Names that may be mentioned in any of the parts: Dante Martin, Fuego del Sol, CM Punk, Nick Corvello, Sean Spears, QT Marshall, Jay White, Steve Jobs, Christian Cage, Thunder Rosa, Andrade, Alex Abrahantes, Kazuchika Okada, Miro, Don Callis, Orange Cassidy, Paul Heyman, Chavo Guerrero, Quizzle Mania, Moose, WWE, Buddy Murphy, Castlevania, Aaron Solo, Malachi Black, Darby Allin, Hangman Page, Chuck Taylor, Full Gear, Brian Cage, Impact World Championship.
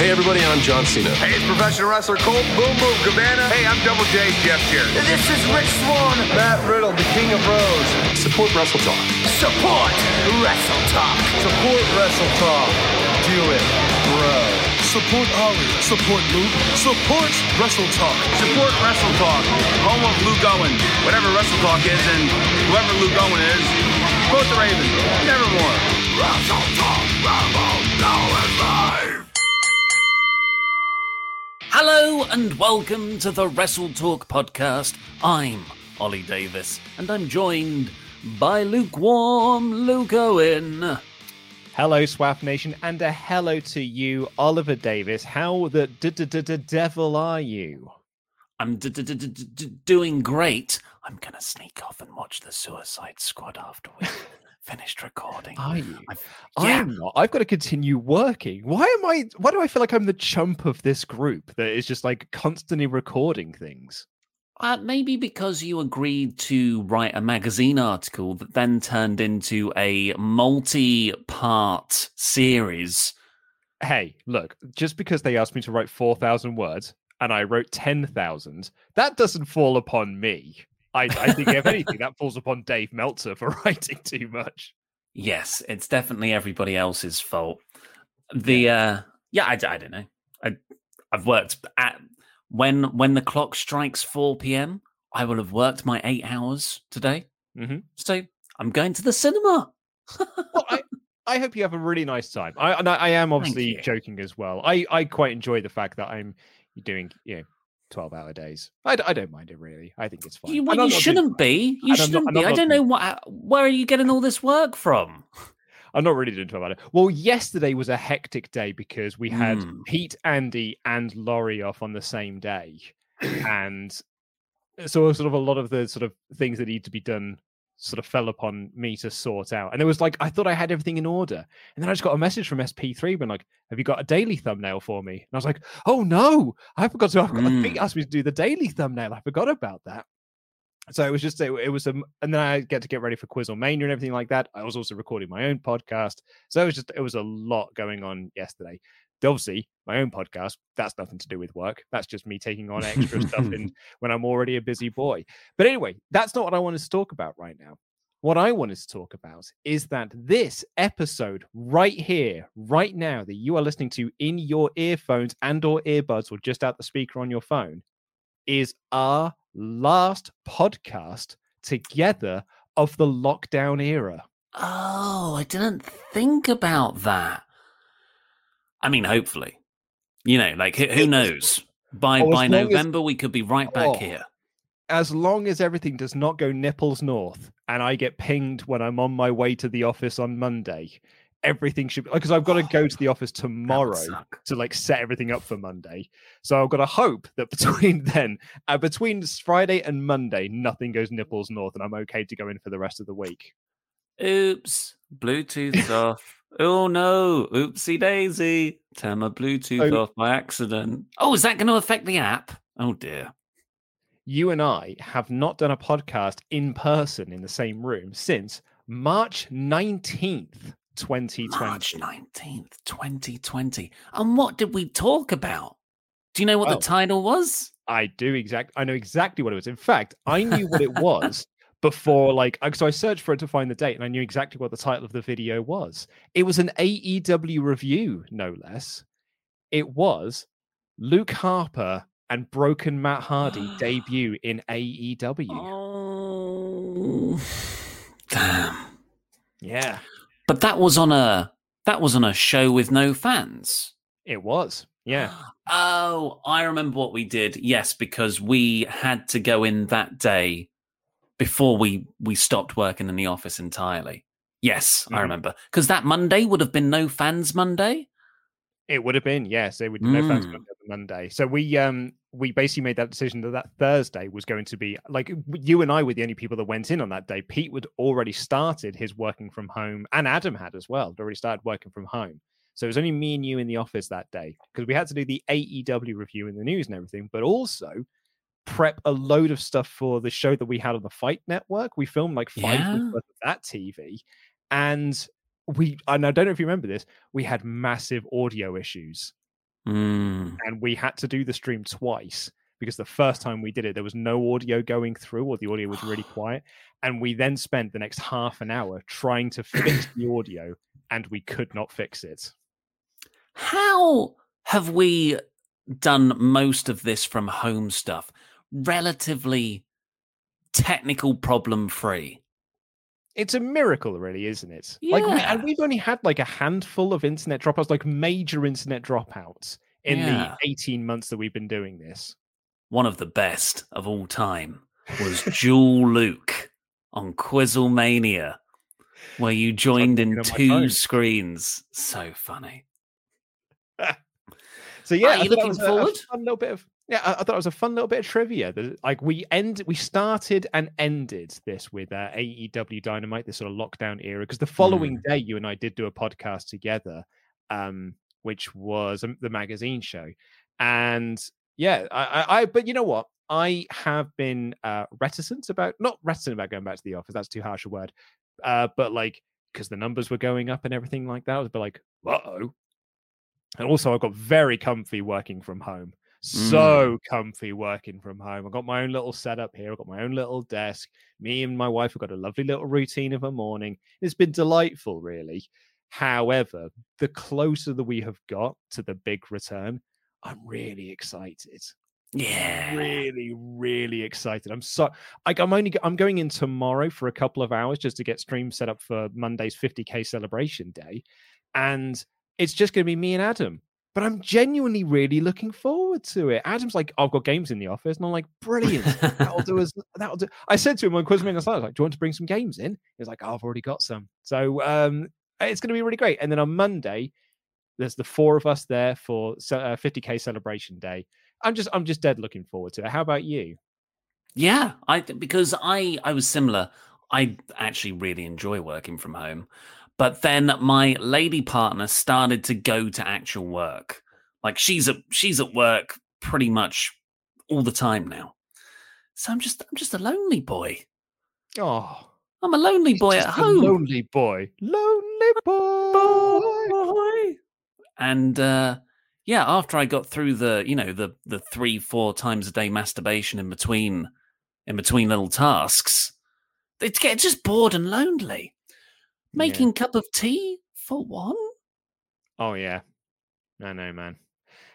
Hey everybody, I'm John Cena. Hey, it's professional wrestler Colt Boom Boom Cabana. Hey, I'm Double J Jeff here. This is Rick Swan. Matt Riddle, the King of Rose. Support WrestleTalk. Support WrestleTalk. Support WrestleTalk. Do it, bro. Support Ollie. Support Luke. Support WrestleTalk. Support WrestleTalk. Home of Luke Owen. Whatever WrestleTalk is and whoever Luke Owen is, vote the Ravens. Never more. WrestleTalk. Rebel. Now it's live. Hello and welcome to the WrestleTalk podcast. I'm Ollie Davis and I'm joined by lukewarm Luke Owen. Hello, Swaff Nation, and a hello to you, Oliver Davis. How the devil are you? I'm doing great. I'm going to sneak off and watch the Suicide Squad after we finished recording. Are you? I'm not. I've got to continue working. Why do I feel like I'm the chump of this group that is just like constantly recording things? Maybe because you agreed to write a magazine article that then turned into a multi-part series. Hey, look, just because they asked me to write 4,000 words and I wrote 10,000, that doesn't fall upon me. I think, if anything, that falls upon Dave Meltzer for writing too much. Yes, it's definitely everybody else's fault. I don't know. I've worked at when the clock strikes 4 p.m., I will have worked my 8 hours today. Mm-hmm. So I'm going to the cinema. Well, I hope you have a really nice time. I am obviously joking as well. I quite enjoy the fact that I'm doing, 12-hour days. I don't mind it, really. I think it's fine. You shouldn't be. You shouldn't be. I don't know where are you getting all this work from? I'm not really doing 12 hours. Well, yesterday was a hectic day because we had Pete, Andy, and Laurie off on the same day. And so sort of a lot of the sort of things that need to be done sort of fell upon me to sort out. And it was like, I thought I had everything in order. And then I just got a message from SP3 when like, have you got a daily thumbnail for me? And I was like, oh no, I forgot to, Pete asked me to do the daily thumbnail. I forgot about that. So it was just, and then I get ready for Quizzle Mania and everything like that. I was also recording my own podcast. So it was a lot going on yesterday. Obviously, my own podcast, that's nothing to do with work. That's just me taking on extra stuff in when I'm already a busy boy. But anyway, that's not what I wanted to talk about right now. What I wanted to talk about is that this episode right here, right now, that you are listening to in your earphones and or earbuds or just out the speaker on your phone, is our last podcast together of the lockdown era. Oh, I didn't think about that. I mean, hopefully, who knows? By November, we could be right back here. As long as everything does not go nipples north and I get pinged when I'm on my way to the office on Monday, everything should be, because I've got to go to the office tomorrow to like set everything up for Monday. So I've got to hope that between Friday and Monday, nothing goes nipples north and I'm okay to go in for the rest of the week. Oops, Bluetooth's off. Oh no, oopsie daisy. Turn my Bluetooth off by accident. Oh, is that going to affect the app? Oh dear. you and I have not done a podcast in person in the same room since March 19th, 2020. March 19th, 2020. And what did we talk about? Do you know what the title was? I do. I know exactly what it was. In fact, I knew what it was before, so I searched for it to find the date, and I knew exactly what the title of the video was. It was an AEW review, no less. It was Luke Harper and Broken Matt Hardy debut in AEW. Oh, damn. Yeah. But that was on a show with no fans. It was. Yeah. Oh, I remember what we did. Yes, because we had to go in that day before we stopped working in the office entirely. Yes, I remember. Because that Monday would have been no fans Monday. It would have been, yes. It would have been no fans Monday. So we basically made that decision that Thursday was going to be, like, you and I were the only people that went in on that day. Pete had already started his working from home, and Adam had as well. They'd already started working from home. So it was only me and you in the office that day, because we had to do the AEW review and the news and everything, but also prep a load of stuff for the show that we had on the Fight Network. We filmed like 5 weeks worth of that TV, and I don't know if you remember this, we had massive audio issues, and we had to do the stream twice, because the first time we did it, there was no audio going through, or the audio was really quiet, and we then spent the next half an hour trying to fix the audio, and we could not fix it. How have we done most of this from home stuff? Relatively technical problem free. It's a miracle, really, isn't it? Yeah. We've only had like a handful of internet dropouts, like major internet dropouts in the 18 months that we've been doing this. One of the best of all time was Jewel Luke on Quizzle Mania, where you joined in two screens. So funny. So yeah, are you looking forward? I thought it was a fun little bit of trivia. Like we started and ended this with AEW Dynamite, this sort of lockdown era, because the following day you and I did do a podcast together, which was the magazine show. And yeah, but you know what? I have been not reticent about going back to the office. That's too harsh a word. But because the numbers were going up and everything like that, I was uh-oh. And also I got very comfy working from home. So comfy working from home. I've got my own little setup here. I've got my own little desk. Me and my wife have got a lovely little routine of a morning. It's been delightful, really. However, the closer that we have got to the big return, I'm really excited. Yeah, really, really excited. I'm going in tomorrow for a couple of hours just to get stream set up for Monday's 50K celebration day, and it's just going to be me and Adam. But I'm genuinely really looking forward to it. Adam's like, I've got games in the office, and I'm like, brilliant. That'll do. I said to him on Quizman, I was like, do you want to bring some games in? He's like, I've already got some. So it's going to be really great. And then on Monday, there's the four of us there for 50K celebration day. I'm just dead looking forward to it. How about you? Yeah, because I was similar. I actually really enjoy working from home. But then my lady partner started to go to actual work. Like she's at work pretty much all the time now. So I'm just a lonely boy. Oh, I'm a lonely boy at home. Lonely boy. And after I got through the 3-4 times a day masturbation in between little tasks, it gets just bored and lonely. Making a cup of tea for one? Oh, yeah. I know, man.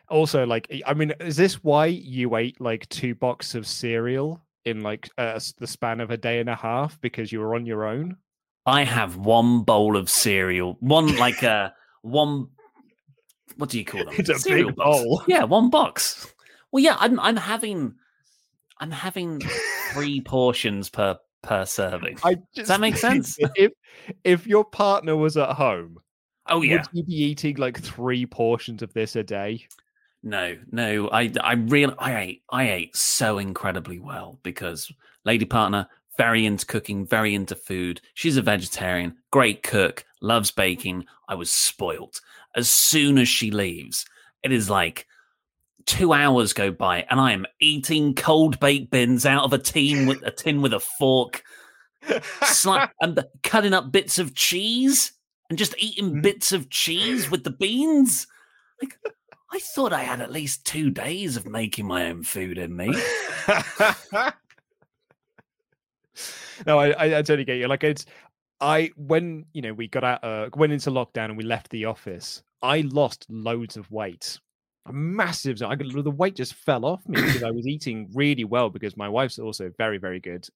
Also, is this why you ate, 2 boxes of cereal in, the span of a day and a half? Because you were on your own? I have one bowl of cereal. What do you call them? It's a cereal big box. Bowl. Yeah, one box. Well, yeah, I'm having 3 portions per serving. Does that make sense? If your partner was at home, would you be eating 3 portions of this a day? No. I ate so incredibly well, because lady partner, very into cooking, very into food. She's a vegetarian, great cook, loves baking. I was spoiled. As soon as she leaves, it is like 2 hours go by and I am eating cold baked bins out of a tin with a fork, and cutting up bits of cheese and just eating bits of cheese with the beans. Like, I thought I had at least 2 days of making my own food in me. No, I totally get you. Like, it's, when, you know, we got out, went into lockdown and we left the office, I lost loads of weight. A massive, the weight just fell off me because I was eating really well, because my wife's also very, very good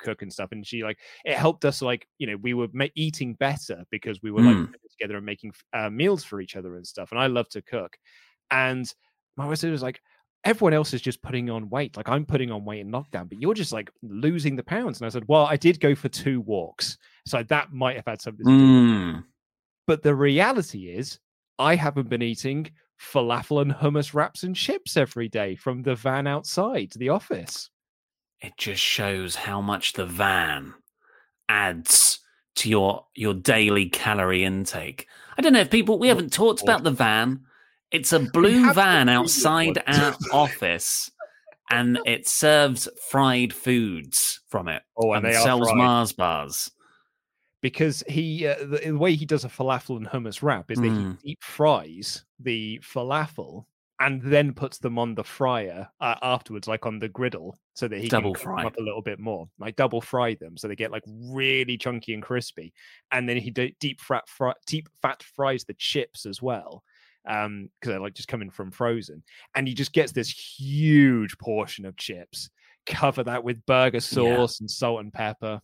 cook and stuff. And she, like, it helped us, like, you know, we were eating better because we were like together and making meals for each other and stuff. And I love to cook. And my wife was like, everyone else is just putting on weight. Like, I'm putting on weight in lockdown, but you're just like losing the pounds. And I said, well, I did go for 2 walks. So that might have had something to do. But the reality is I haven't been eating falafel and hummus wraps and chips every day from the van outside the office. It just shows how much the van adds to your daily calorie intake. I don't know if people, we haven't talked about the van. It's a blue van outside our office, and it serves fried foods from it. Oh, and they sells Mars bars. Because he, the way he does a falafel and hummus wrap is that he deep fries the falafel and then puts them on the fryer afterwards, like on the griddle, so that he can fry them up a little bit more. Like, double fry them so they get like really chunky and crispy. And then he deep fat fries the chips as well, because they're like just coming from frozen. And he just gets this huge portion of chips, cover that with burger sauce and salt and pepper.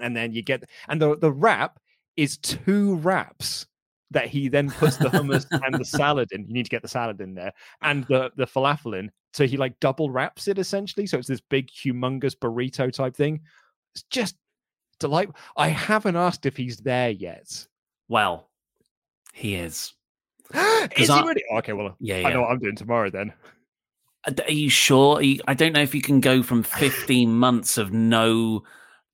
And then you get, and the wrap is 2 wraps that he then puts the hummus and the salad in. You need to get the salad in there and the falafel in. So he like double wraps it essentially. So it's this big, humongous burrito type thing. It's just delightful. I haven't asked if he's there yet. Well, he is. Is he really? Okay, well, I know what I'm doing tomorrow then. Are you sure? I don't know if you can go from 15 months of no,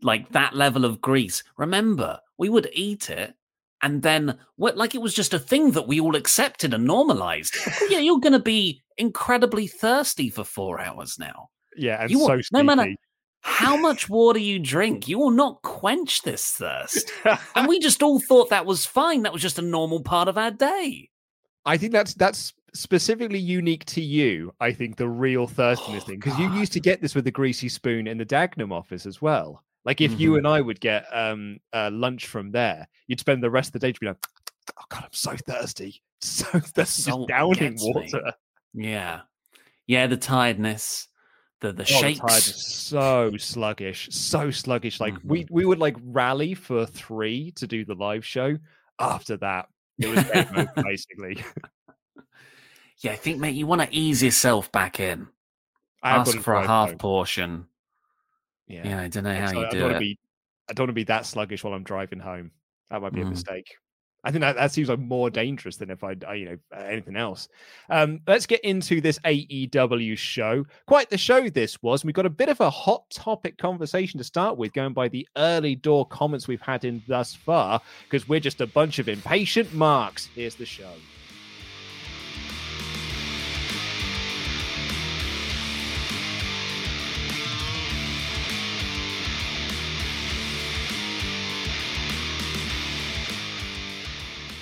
like that level of grease. Remember, we would eat it and then like it was just a thing that we all accepted and normalized. Yeah, you're going to be incredibly thirsty for 4 hours now. Yeah, and so no matter how much water you drink, you will not quench this thirst. And we just all thought that was fine. That was just a normal part of our day. I think that's specifically unique to you. I think the real thirstiness thing, because you used to get this with the greasy spoon in the Dagenham office as well. Like, if you and I would get lunch from there, you'd spend the rest of the day to be like, oh God, I'm so thirsty. So thirsty, just downing water. Me. Yeah. Yeah, the tiredness, the shakes. The tiredness. So sluggish. Like, we would like rally for 3 to do the live show. After that, it was game over, basically. Yeah, I think, mate, you want to ease yourself back in. Ask for a half portion. Yeah, I don't know how you do it. I don't want to be that sluggish while I'm driving home. That might be a mistake. I think that seems like more dangerous than if I you know, anything else. Let's get into this AEW show. Quite the show this was. We got a bit of a hot topic conversation to start with, going by the early door comments we've had in thus far, because we're just a bunch of impatient marks. Here's the show.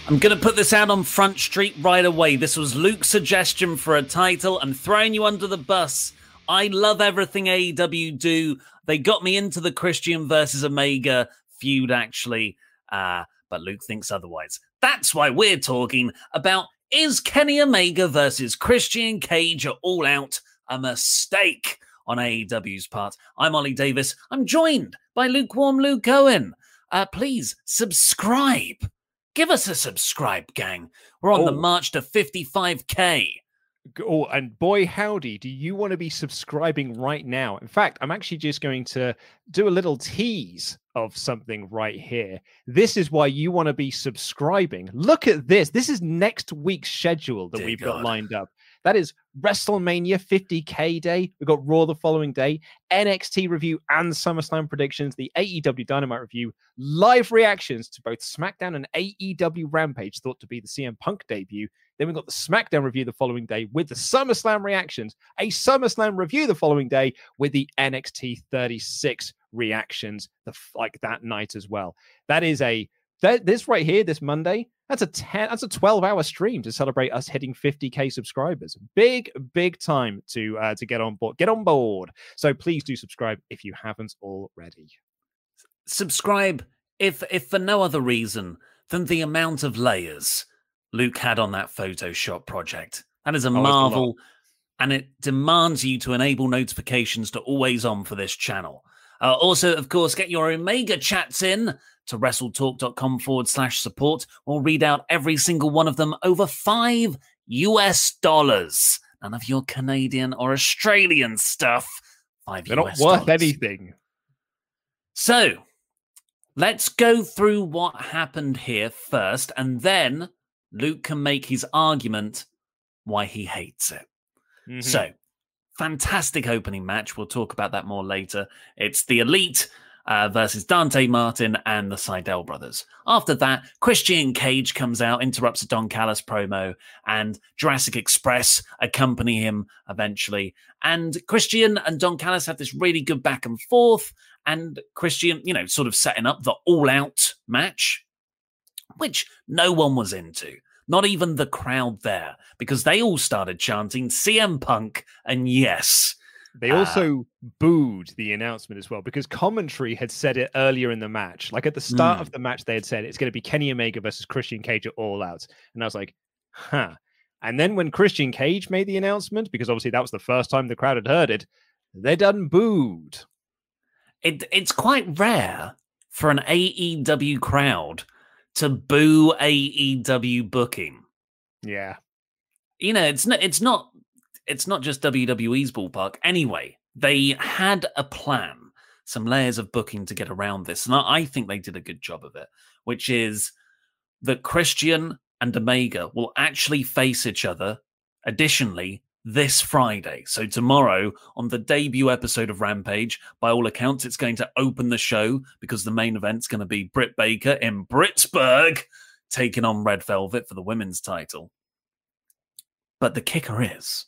I'm going to put this out on Front Street right away. This was Luke's suggestion for a title. I'm throwing you under the bus. I love everything AEW do. They got me into the Christian versus Omega feud, actually. But Luke thinks otherwise. That's why we're talking about, is Kenny Omega versus Christian Cage at All Out a mistake on AEW's part? I'm Ollie Davis. I'm joined by lukewarm Luke Owen. Please subscribe. Give us a subscribe, gang. We're on the march to 55K. Oh, and boy, howdy, do you want to be subscribing right now? In fact, I'm actually just going to do a little tease of something right here. This is why you want to be subscribing. Look at this. This is next week's schedule that we've got lined up. That is WrestleMania 50K day. We've got Raw the following day, NXT review and SummerSlam predictions, the AEW Dynamite review, live reactions to both SmackDown and AEW Rampage, thought to be the CM Punk debut, Then we've got the SmackDown review the following day with the SummerSlam reactions, a SummerSlam review the following day with the NXT 36 reactions like that night as well. That is a, this right here, this Monday, that's a 12-hour stream to celebrate us hitting 50K subscribers. Big, big time to get on board. Get on board. So please do subscribe if you haven't already. Subscribe if for no other reason than the amount of layers Luke had on that Photoshop project. That is a marvel, and it demands you to enable notifications to always on for this channel. Also, of course, get your Omega chats in to wrestletalk.com/support. We'll read out every single one of them over $5 US. None of your Canadian or Australian stuff. $5 US. They're not worth anything. So let's go through what happened here first, and then Luke can make his argument why he hates it. Mm-hmm. So, fantastic opening match. We'll talk about that more later. It's the Elite versus Dante Martin and the Seidel brothers. After that, Christian Cage comes out, interrupts a Don Callis promo, and Jurassic Express accompany him eventually. And Christian and Don Callis have this really good back and forth, and Christian, you know, sort of setting up the all-out match, which no one was into, not even the crowd there, because they all started chanting CM Punk, and yes. They also booed the announcement as well, because commentary had said it earlier in the match. Like at the start of the match, they had said it's going to be Kenny Omega versus Christian Cage at All Out. And I was like, huh. And then when Christian Cage made the announcement, because obviously that was the first time the crowd had heard it, they done booed. It's quite rare for an AEW crowd to boo AEW booking. Yeah. You know, it's not just WWE's ballpark. Anyway, they had a plan, some layers of booking to get around this. And I think they did a good job of it, which is that Christian and Omega will actually face each other, additionally, this Friday. So tomorrow, on the debut episode of Rampage, by all accounts, it's going to open the show because the main event's going to be Britt Baker in Pittsburgh taking on Red Velvet for the women's title. But the kicker is,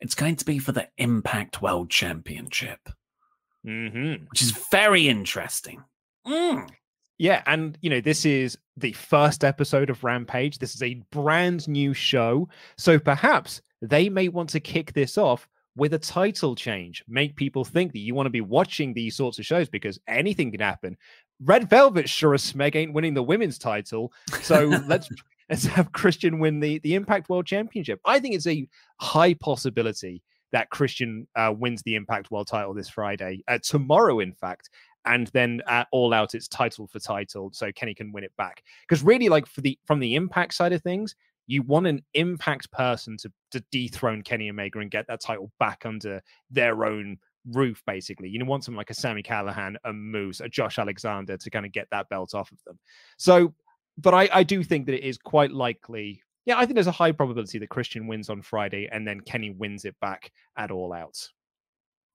it's going to be for the Impact World Championship, which is very interesting. Yeah, and, you know, this is the first episode of Rampage. This is a brand new show. So perhaps they may want to kick this off with a title change, make people think that you want to be watching these sorts of shows because anything can happen. Red Velvet sure as smeg ain't winning the women's title. So let's have Christian win the Impact World Championship. I think it's a high possibility that Christian wins the Impact World title this Friday, tomorrow, in fact, and then All Out, it's title for title, so Kenny can win it back. Because really, like from the Impact side of things, you want an Impact person to dethrone Kenny Omega and get that title back under their own roof, basically. You want someone like a Sami Callihan, a Moose, a Josh Alexander to kind of get that belt off of them. So, but I do think that it is quite likely. Yeah, I think there's a high probability that Christian wins on Friday and then Kenny wins it back at All Out.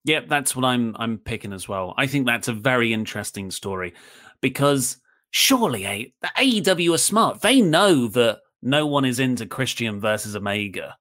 Yeah, that's what I'm picking as well. I think that's a very interesting story because surely the AEW are smart. They know that no one is into Christian versus Omega.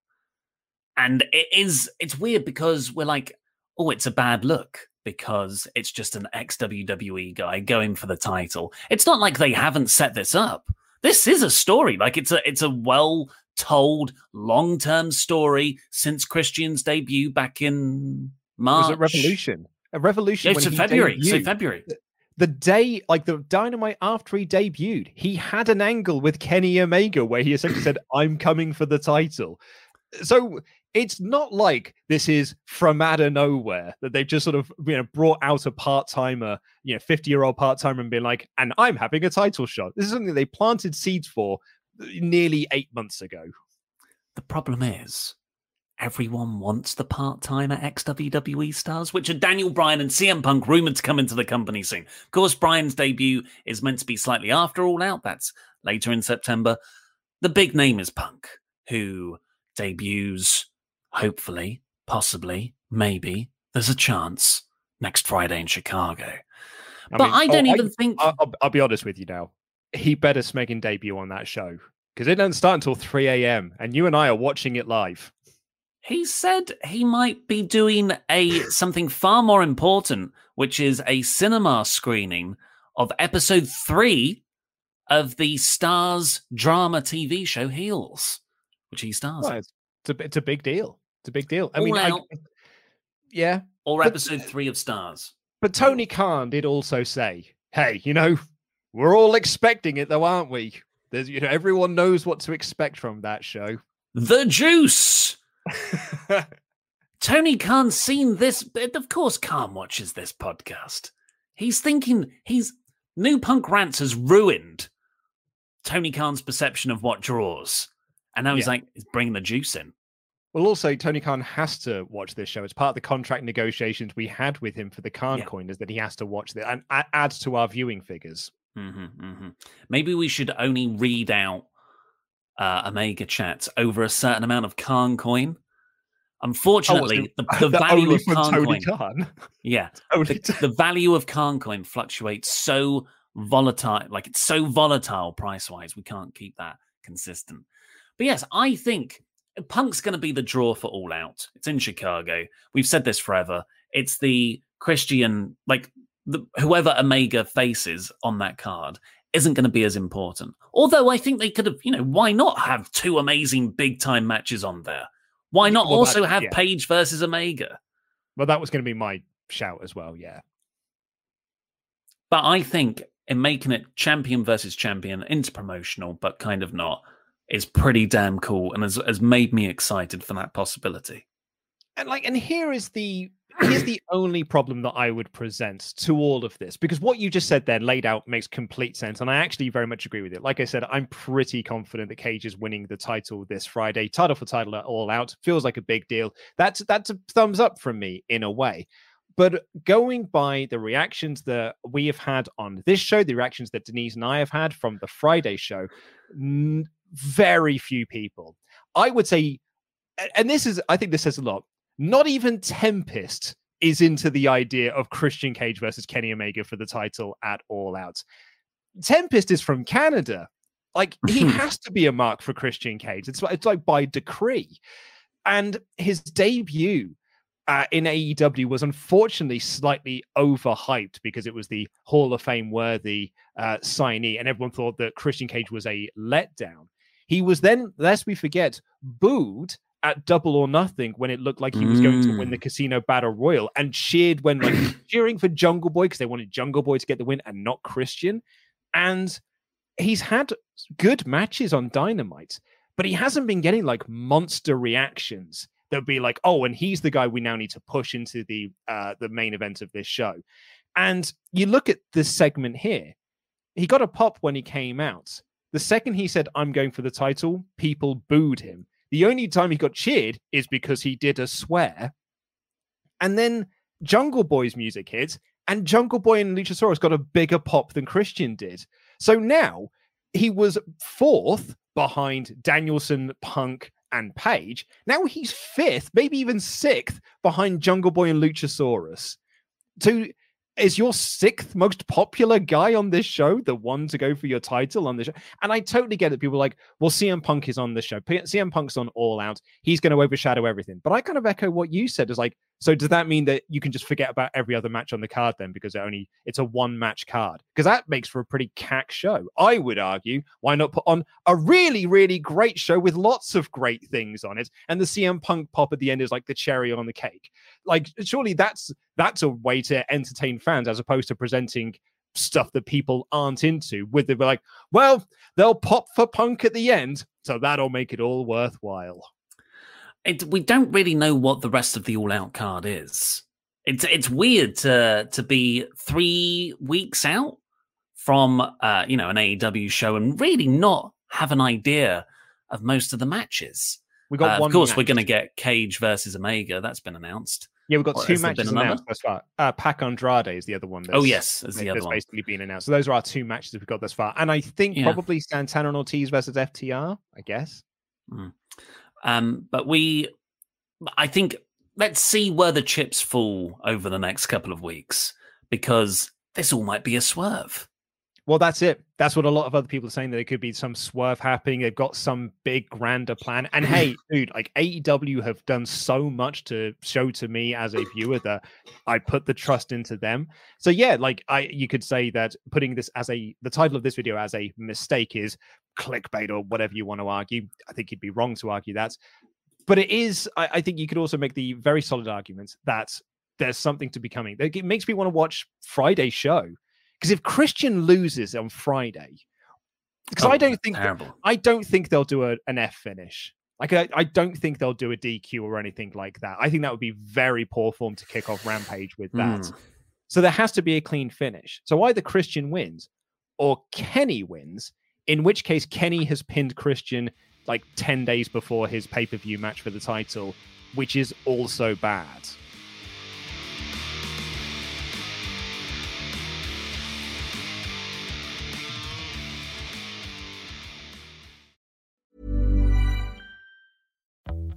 And it's weird because we're like, oh, it's a bad look because it's just an ex-WWE guy going for the title. It's not like they haven't set this up. This is a story. Like it's a well-told, long-term story since Christian's debut back in March. It was a Revolution. A Revolution. Yeah, February. The day, like the Dynamite after he debuted, he had an angle with Kenny Omega where he essentially said, I'm coming for the title. So it's not like this is from out of nowhere that they've just sort of, you know, brought out a part-timer, you know, 50-year-old part-timer and been like, and I'm having a title shot. This is something they planted seeds for nearly 8 months ago. The problem is, everyone wants the part-timer ex-WWE stars, which are Daniel Bryan and CM Punk, rumored to come into the company soon. Of course, Bryan's debut is meant to be slightly after All Out. That's later in September. The big name is Punk, who debuts, hopefully, possibly, maybe, there's a chance, next Friday in Chicago. I mean, I don't even think... I'll be honest with you now. He better smeg in debut on that show. because it doesn't start until 3 a.m. and you and I are watching it live. He said he might be doing something far more important, which is a cinema screening of episode 3 of the Stars drama TV show Heels, which he stars. Well, it's a big deal. It's a big deal. I mean, yeah. Or episode 3 of Stars. But Tony Khan did also say, hey, you know, we're all expecting it though, aren't we? There's, you know, everyone knows what to expect from that show. The juice. Tony Khan's seen this. Of course, Khan watches this podcast. He's thinking New Punk Rants has ruined Tony Khan's perception of what draws. And now he's like, he's bringing the juice in. Well, also, Tony Khan has to watch this show. It's part of the contract negotiations we had with him for the Khan coin, is that he has to watch this and adds to our viewing figures. Mm-hmm, mm-hmm. Maybe we should only read out Omega chats over a certain amount of Khan coin. Unfortunately, the value of Khan coin. Yeah. The value of Khan coin fluctuates so volatile, like it's so volatile price-wise, we can't keep that consistent. But yes, I think Punk's going to be the draw for All Out. It's in Chicago. We've said this forever. It's the Christian, like whoever Omega faces on that card isn't going to be as important. Although I think they could have, you know, why not have 2 amazing big-time matches on there? Why not also have Page versus Omega? Well, that was going to be my shout as well, yeah. But I think in making it champion versus champion, inter-promotional, but kind of not, is pretty damn cool and has made me excited for that possibility. And here is the only problem that I would present to all of this, because what you just said there laid out makes complete sense. And I actually very much agree with it. Like I said, I'm pretty confident that Cage is winning the title this Friday. Title for title at All Out feels like a big deal. That's a thumbs up from me in a way. But going by the reactions that we have had on this show, the reactions that Denise and I have had from the Friday show, very few people, I would say, and this is, I think this says a lot, not even Tempest is into the idea of Christian Cage versus Kenny Omega for the title at All Out. Tempest is from Canada. Like, he has to be a mark for Christian Cage. It's like by decree. And his debut in AEW was unfortunately slightly overhyped because it was the Hall of Fame worthy signee. And everyone thought that Christian Cage was a letdown. He was then, lest we forget, booed at Double or Nothing when it looked like he was going to win the Casino Battle Royal, and cheered when cheering for Jungle Boy because they wanted Jungle Boy to get the win and not Christian. And he's had good matches on Dynamite, but he hasn't been getting like monster reactions that would be like, oh, and he's the guy we now need to push into the main event of this show. And you look at this segment here, he got a pop when he came out. The second he said, I'm going for the title, people booed him. The only time he got cheered is because he did a swear. And then Jungle Boy's music hits, and Jungle Boy and Luchasaurus got a bigger pop than Christian did. So now he was 4th behind Danielson, Punk, and Page. Now he's 5th, maybe even 6th behind Jungle Boy and Luchasaurus. So is your 6th most popular guy on this show the one to go for your title on the show? And I totally get it. People are like, well, CM Punk is on the show. CM Punk's on All Out. He's going to overshadow everything. But I kind of echo what you said. Is like, so does that mean that you can just forget about every other match on the card then because it's a one-match card? Because that makes for a pretty cack show. I would argue, why not put on a really, really great show with lots of great things on it? And the CM Punk pop at the end is like the cherry on the cake. Like, surely that's a way to entertain fans as opposed to presenting stuff that people aren't into with the like, well, they'll pop for Punk at the end, so that'll make it all worthwhile. We don't really know what the rest of the All Out card is. It's weird to be 3 weeks out from an AEW show and really not have an idea of most of the matches. We got one. Of course, match. We're going to get Cage versus Omega. That's been announced. Yeah, we've got 2 matches announced thus far. Pac Andrade is the other one. Oh, yes, that's the other one. That's basically been announced. So those are our 2 matches that we've got thus far. And I think probably Santana and Ortiz versus FTR, I guess. Mm. But let's see where the chips fall over the next couple of weeks, because this all might be a swerve. Well, that's it. That's what a lot of other people are saying, that there could be some swerve happening. They've got some big, grander plan. And hey, dude, like AEW have done so much to show to me as a viewer that I put the trust into them. So yeah, like you could say that putting this as the title of this video as a mistake is clickbait or whatever you want to argue. I think you'd be wrong to argue that. But it is, I think you could also make the very solid argument that there's something to be coming. It makes me want to watch Friday's show. Because if Christian loses on Friday, because I don't think they'll do an F finish. Like I don't think they'll do a DQ or anything like that. I think that would be very poor form to kick off Rampage with that. So there has to be a clean finish. So either Christian wins or Kenny wins, in which case Kenny has pinned Christian like 10 days before his pay-per-view match for the title, which is also bad.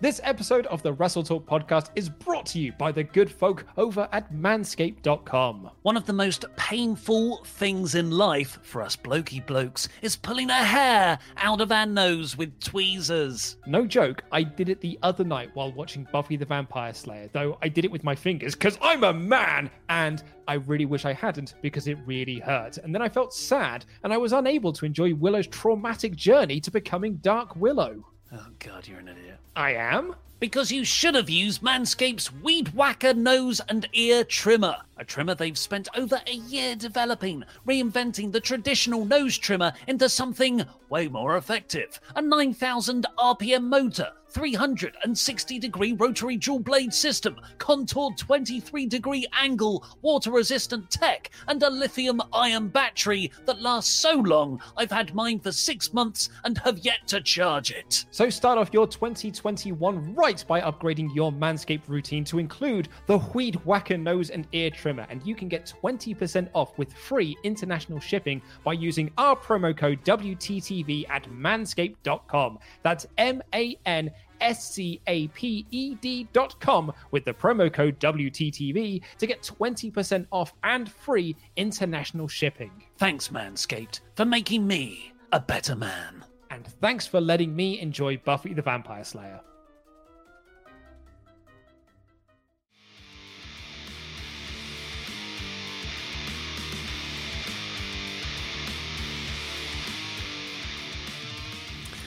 This episode of the WrestleTalk podcast is brought to you by the good folk over at manscaped.com. One of the most painful things in life for us blokey blokes is pulling a hair out of our nose with tweezers. No joke, I did it the other night while watching Buffy the Vampire Slayer, though I did it with my fingers because I'm a man, and I really wish I hadn't because it really hurt. And then I felt sad and I was unable to enjoy Willow's traumatic journey to becoming Dark Willow. Oh God, you're an idiot. I am? Because you should have used Manscaped's Weed Whacker nose and ear trimmer. A trimmer they've spent over a year developing, reinventing the traditional nose trimmer into something way more effective. A 9,000 RPM motor, 360-degree rotary dual-blade system, contoured 23-degree angle, water-resistant tech, and a lithium-ion battery that lasts so long I've had mine for 6 months and have yet to charge it. So start off your 2021 right by upgrading your Manscaped routine to include the Weed Whacker nose and ear trimmer, and you can get 20% off with free international shipping by using our promo code WTTV at manscaped.com. That's MANSCAPED.com with the promo code WTTV to get 20% off and free international shipping. Thanks, Manscaped, for making me a better man. And thanks for letting me enjoy Buffy the Vampire Slayer.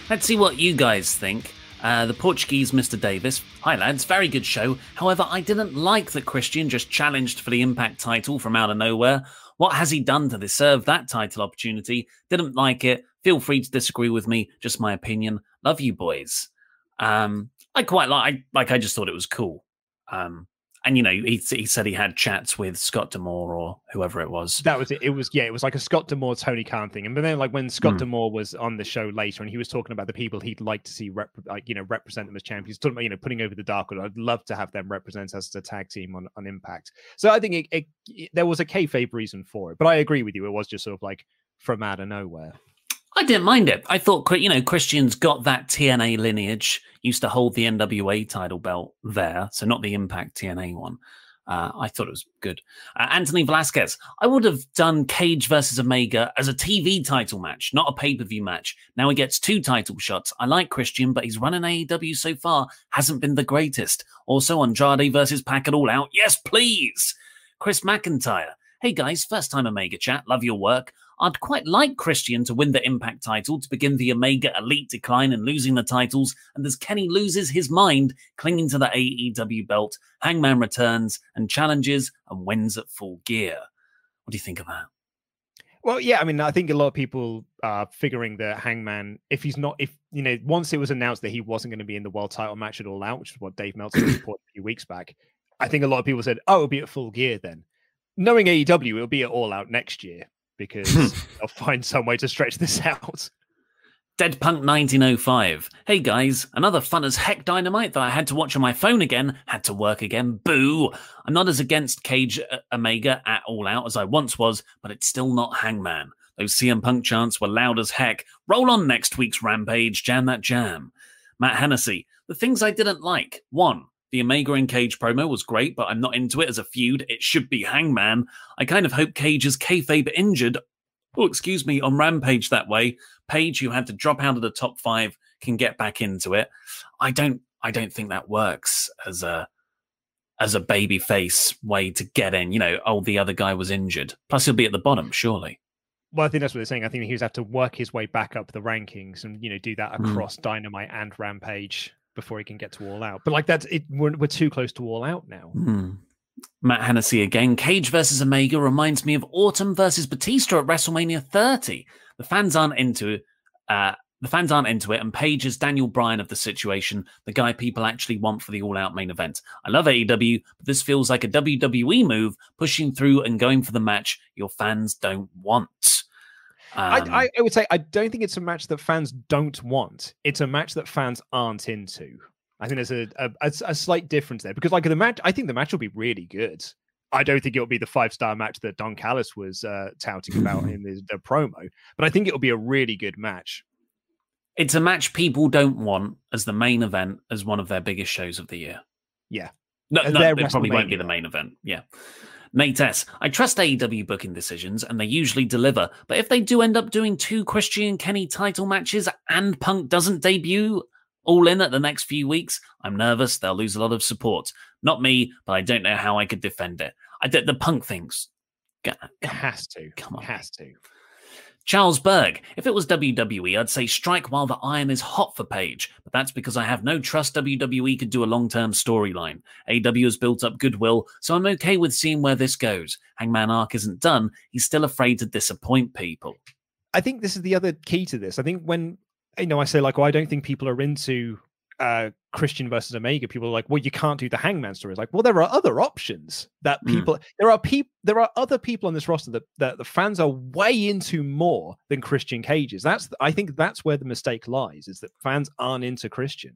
Let's see what you guys think. The Portuguese Mr. Davis. Hi lads, very good show. However, I didn't like that Christian just challenged for the Impact title from out of nowhere. What has he done to deserve that title opportunity? Didn't like it. Feel free to disagree with me. Just my opinion. Love you boys. I quite like I just thought it was cool. And, you know, he said he had chats with Scott D'Amore or whoever it was. That was it. It was, yeah, it was like a Scott D'Amore, Tony Khan thing. And then, like, when Scott D'Amore was on the show later and he was talking about the people he'd like to see, represent them as champions, talking about, you know, putting over the Dark Order. I'd love to have them represent us as a tag team on Impact. So I think there was a kayfabe reason for it. But I agree with you. It was just sort of like from out of nowhere. I didn't mind it. I thought, you know, Christian's got that TNA lineage, used to hold the NWA title belt there, so not the Impact TNA one. I thought it was good. Anthony Velasquez, I would have done Cage versus Omega as a TV title match, not a pay-per-view match. Now he gets two title shots. I like Christian, but he's running AEW so far, hasn't been the greatest. Also, Andrade versus Pac at All Out. Yes, please! Chris McIntyre, hey guys, first time Omega chat, love your work. I'd quite like Christian to win the Impact title to begin the Omega Elite decline and losing the titles. And as Kenny loses his mind, clinging to the AEW belt, Hangman returns and challenges and wins at Full Gear. What do you think of that? Well, yeah, I mean, I think a lot of people are figuring that Hangman, once it was announced that he wasn't going to be in the world title match at All Out, which is what Dave Meltzer reported a few weeks back, I think a lot of people said, oh, it'll be at Full Gear then. Knowing AEW, it'll be at All Out next year, because I'll find some way to stretch this out. Dead Punk 1905. Hey guys, another fun as heck Dynamite that I had to watch on my phone again. Had to work again. Boo! I'm not as against Cage Omega at All Out as I once was, but it's still not Hangman. Those CM Punk chants were loud as heck. Roll on next week's Rampage. Jam that jam. Matt Hennessy. The things I didn't like. 1. The Omega and Cage promo was great, but I'm not into it as a feud. It should be Hangman. I kind of hope Cage is kayfabe injured. Oh, excuse me, on Rampage that way. Page, who had to drop out of the top 5, can get back into it. I don't think that works as a babyface way to get in. You know, oh, the other guy was injured. Plus, he'll be at the bottom, surely. Well, I think that's what they're saying. I think he would have to work his way back up the rankings and, you know, do that across Dynamite and Rampage before he can get to All Out. But like that's it, we're too close to All Out now. Matt Hennessy again. Cage versus Omega reminds me of Autumn versus Batista at WrestleMania 30. The fans aren't into it, and Page is Daniel Bryan of the situation, the guy people actually want for the All Out main event. I love AEW, but this feels like a WWE move, pushing through and going for the match your fans don't want. I would say I don't think it's a match that fans don't want. It's a match that fans aren't into. I think there's a slight difference there, because like the match, I think the match will be really good. I don't think it'll be the 5-star match that Don Callis was touting about in the promo, but I think it'll be a really good match. It's a match people don't want as the main event, as one of their biggest shows of the year. Yeah. No, it probably won't be the main event. Yeah. Nate S. I trust AEW booking decisions, and they usually deliver. But if they do end up doing 2 Christian Kenny title matches and Punk doesn't debut All In at the next few weeks, I'm nervous they'll lose a lot of support. Not me, but I don't know how I could defend it. The Punk things. It has to. Come on. It has to. Charles Berg. If it was WWE, I'd say strike while the iron is hot for Page, but that's because I have no trust WWE could do a long-term storyline. AEW has built up goodwill, so I'm okay with seeing where this goes. Hangman arc isn't done. He's still afraid to disappoint people. I think this is the other key to this. I think when, you know, I say like, well, I don't think people are into Christian versus Omega, people are like, well, you can't do the Hangman story. It's like, well, there are other options that people, there are other people on this roster that the fans are way into more than Christian Cage's. I think that's where the mistake lies, is that fans aren't into Christian.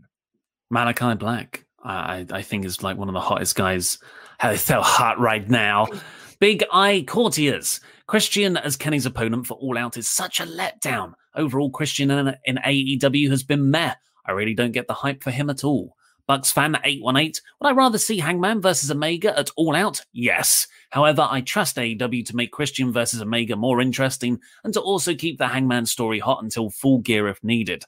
Malachi Black, I think is like one of the hottest guys. They're so hot right now. Big Eye Courtiers. Christian as Kenny's opponent for All Out is such a letdown. Overall, Christian in AEW has been meh. I really don't get the hype for him at all. Bucks fan 818. Would I rather see Hangman versus Omega at All Out? Yes. However, I trust AEW to make Christian versus Omega more interesting and to also keep the Hangman story hot until Full Gear if needed.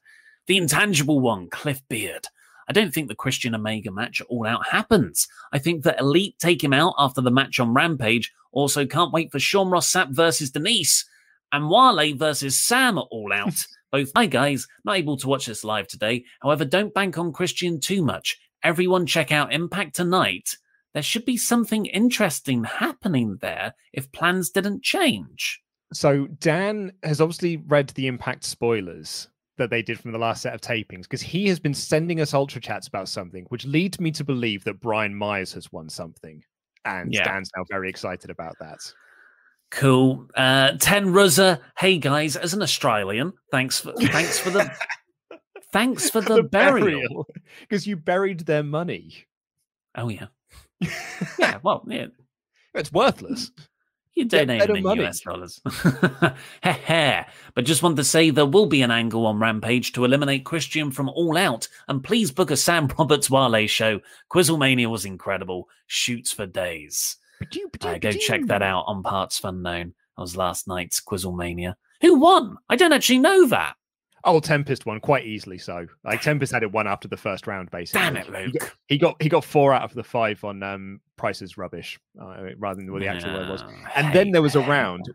The intangible one, Cliff Beard. I don't think the Christian Omega match at All Out happens. I think the Elite take him out after the match on Rampage. Also, can't wait for Sean Ross Sapp versus Denise and Wale versus Sam at All Out. both, "Hi guys, not able to watch this live today. However, don't bank on Christian too much. Everyone check out Impact tonight. There should be something interesting happening there if plans didn't change." So Dan has obviously read the Impact spoilers that they did from the last set of tapings, because he has been sending us Ultra Chats about something, which leads me to believe that Brian Myers has won something. And yeah, Dan's now very excited about that. Cool. Ten Ruzza, "Hey guys, as an Australian, thanks for the burial. Because you buried their money." Oh yeah. Yeah, well, yeah, it's worthless. You donate in US dollars. But just want to say there will be an angle on Rampage to eliminate Christian from All Out, and please book a Sam Roberts Wale show. Quizzle Mania was incredible. Shoots for days. Go check that out on Parts Unknown. That was last night's Quizzle Mania. Who won? I don't actually know that. Oh, Tempest won quite easily. So, like, Tempest had it won after the first round, basically. Damn it, Luke! He got 4 out of the 5 on Price is Rubbish, rather than what the actual word was. And then there was a round.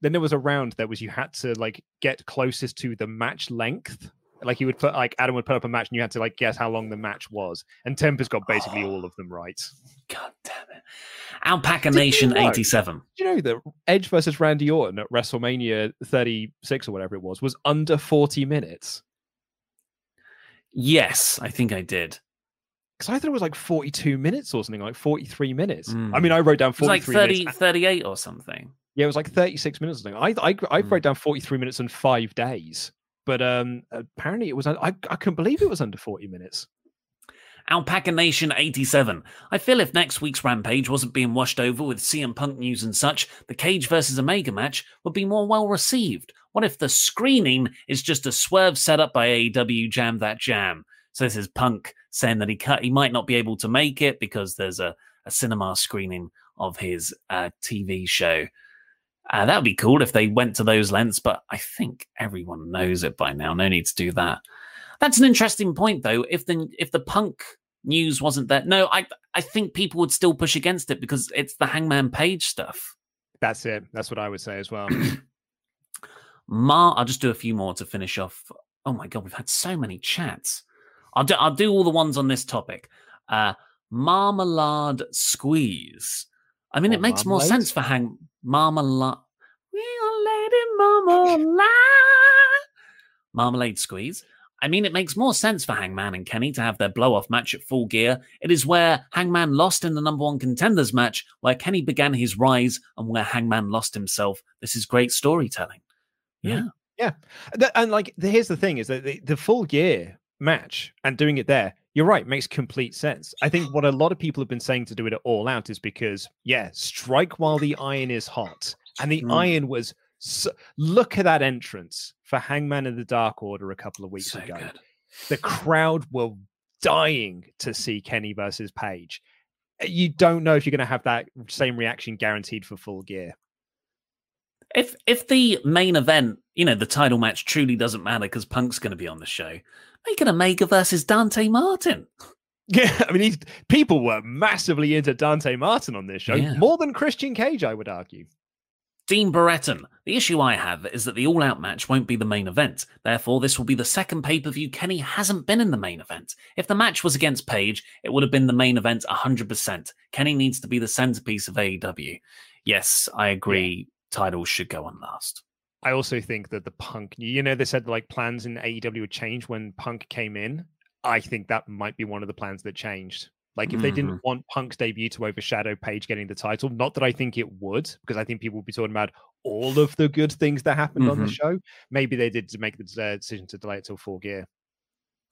Then there was a round that was, you had to like get closest to the match length. Like, he would put, like, Adam would put up a match, and you had to like guess how long the match was. And Tempest got basically all of them right. God damn it! Alpaca Nation 87. Do you know that Edge versus Randy Orton at WrestleMania 36 or whatever it was under 40 minutes? Yes, I think I did. Because I thought it was like 42 minutes or something, like 43 minutes. Mm. I mean, I wrote down 43 minutes. It was like 38 or something. Yeah, it was like 36 minutes or something. I wrote down 43 minutes and 5 days. But apparently it was, I couldn't believe it was under 40 minutes. Alpaca Nation 87. "I feel if next week's Rampage wasn't being washed over with CM Punk news and such, the Cage versus Omega match would be more well received. What if the screening is just a swerve set up by AEW Jam That Jam?" So this is Punk saying that he might not be able to make it because there's a cinema screening of his TV show. That would be cool if they went to those lengths, but I think everyone knows it by now. No need to do that. That's an interesting point, though. If the Punk news wasn't there, no, I think people would still push against it because it's the Hangman Page stuff. That's it. That's what I would say as well. I'll just do a few more to finish off. Oh my God, we've had so many chats. I'll do all the ones on this topic. Marmalade Squeeze. I mean, it makes more sense for Marmalade. We are Lady Marmalade. Marmalade Squeeze. I mean, it makes more sense for Hangman and Kenny to have their blow-off match at Full Gear. It is where Hangman lost in the number one contenders match, where Kenny began his rise, and where Hangman lost himself. This is great storytelling. Yeah. Yeah. And like, here's the thing, is that the Full Gear match and doing it there, you're right, makes complete sense. I think what a lot of people have been saying to do it at All Out is because, yeah, strike while the iron is hot. And the iron was... So, look at that entrance for Hangman and the Dark Order a couple of weeks ago. Good. The crowd were dying to see Kenny versus Page. You don't know if you're going to have that same reaction guaranteed for Full Gear. If the main event, you know, the title match truly doesn't matter because Punk's going to be on the show, make an Omega versus Dante Martin. Yeah, I mean, people were massively into Dante Martin on this show, more than Christian Cage, I would argue. Dean Barretton, "The issue I have is that the all-out match won't be the main event. Therefore, this will be the second pay-per-view Kenny hasn't been in the main event. If the match was against Page, it would have been the main event 100%. Kenny needs to be the centerpiece of AEW." Yes, I agree. Yeah. Titles should go on last. I also think that the Punk... You know, they said like plans in AEW would change when Punk came in. I think that might be one of the plans that changed. Like, if they didn't want Punk's debut to overshadow Page getting the title, not that I think it would, because I think people would be talking about all of the good things that happened on the show. Maybe they did make the decision to delay it till Full Gear.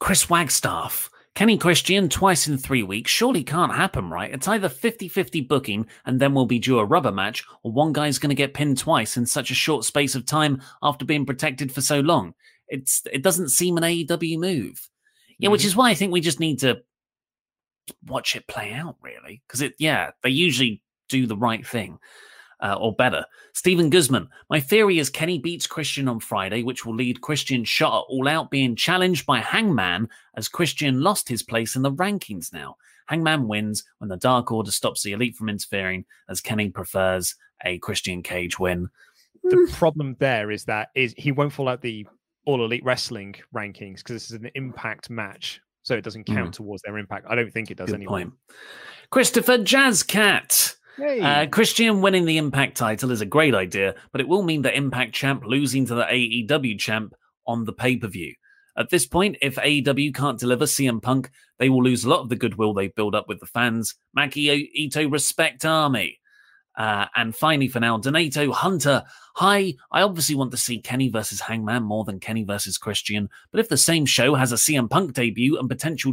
Chris Wagstaff, "Kenny Christian twice in 3 weeks surely can't happen, right? It's either 50-50 booking and then we'll be due a rubber match, or one guy's going to get pinned twice in such a short space of time after being protected for so long. It doesn't seem an AEW move." Yeah, which is why I think we just need to watch it play out, really, because they usually do the right thing, or better. Stephen Guzman, "My theory is Kenny beats Christian on Friday, which will lead Christian's shot at All Out being challenged by Hangman, as Christian lost his place in the rankings now. Hangman wins when the Dark Order stops the Elite from interfering, as Kenny prefers a Christian Cage win." The problem there is that he won't fall out the All Elite Wrestling rankings because this is an Impact match, so it doesn't count towards their Impact. I don't think it does anyway. Christopher Jazzcat. Christian winning the Impact title is a great idea, but it will mean the Impact champ losing to the AEW champ on the pay-per-view. At this point, if AEW can't deliver CM Punk, they will lose a lot of the goodwill they've built up with the fans. Maki Ito, respect Army. And finally, for now, Donato Hunter. Hi, I obviously want to see Kenny versus Hangman more than Kenny versus Christian, but if the same show has a CM Punk debut and potential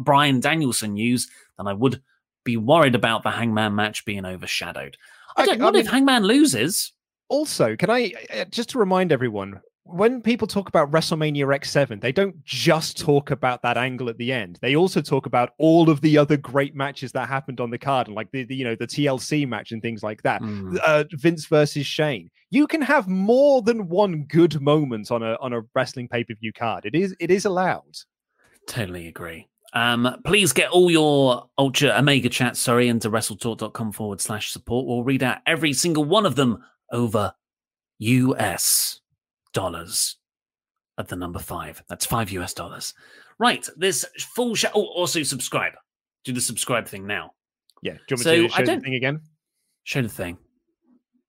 Brian Danielson news, then I would be worried about the Hangman match being overshadowed. I mean, if Hangman loses. Also, can I just to remind everyone, when people talk about WrestleMania X7, they don't just talk about that angle at the end. They also talk about all of the other great matches that happened on the card, and like the TLC match and things like that. Vince versus Shane. You can have more than one good moment on a wrestling pay-per-view card. It is allowed. Totally agree. Please get all your Ultra Omega chats, into WrestleTalk.com/support. We'll read out every single one of them over US dollars at the number 5. That's $5. Right. This full show. Oh, also subscribe. Do the subscribe thing now. Yeah. Do you want me to show the thing again? Show the thing.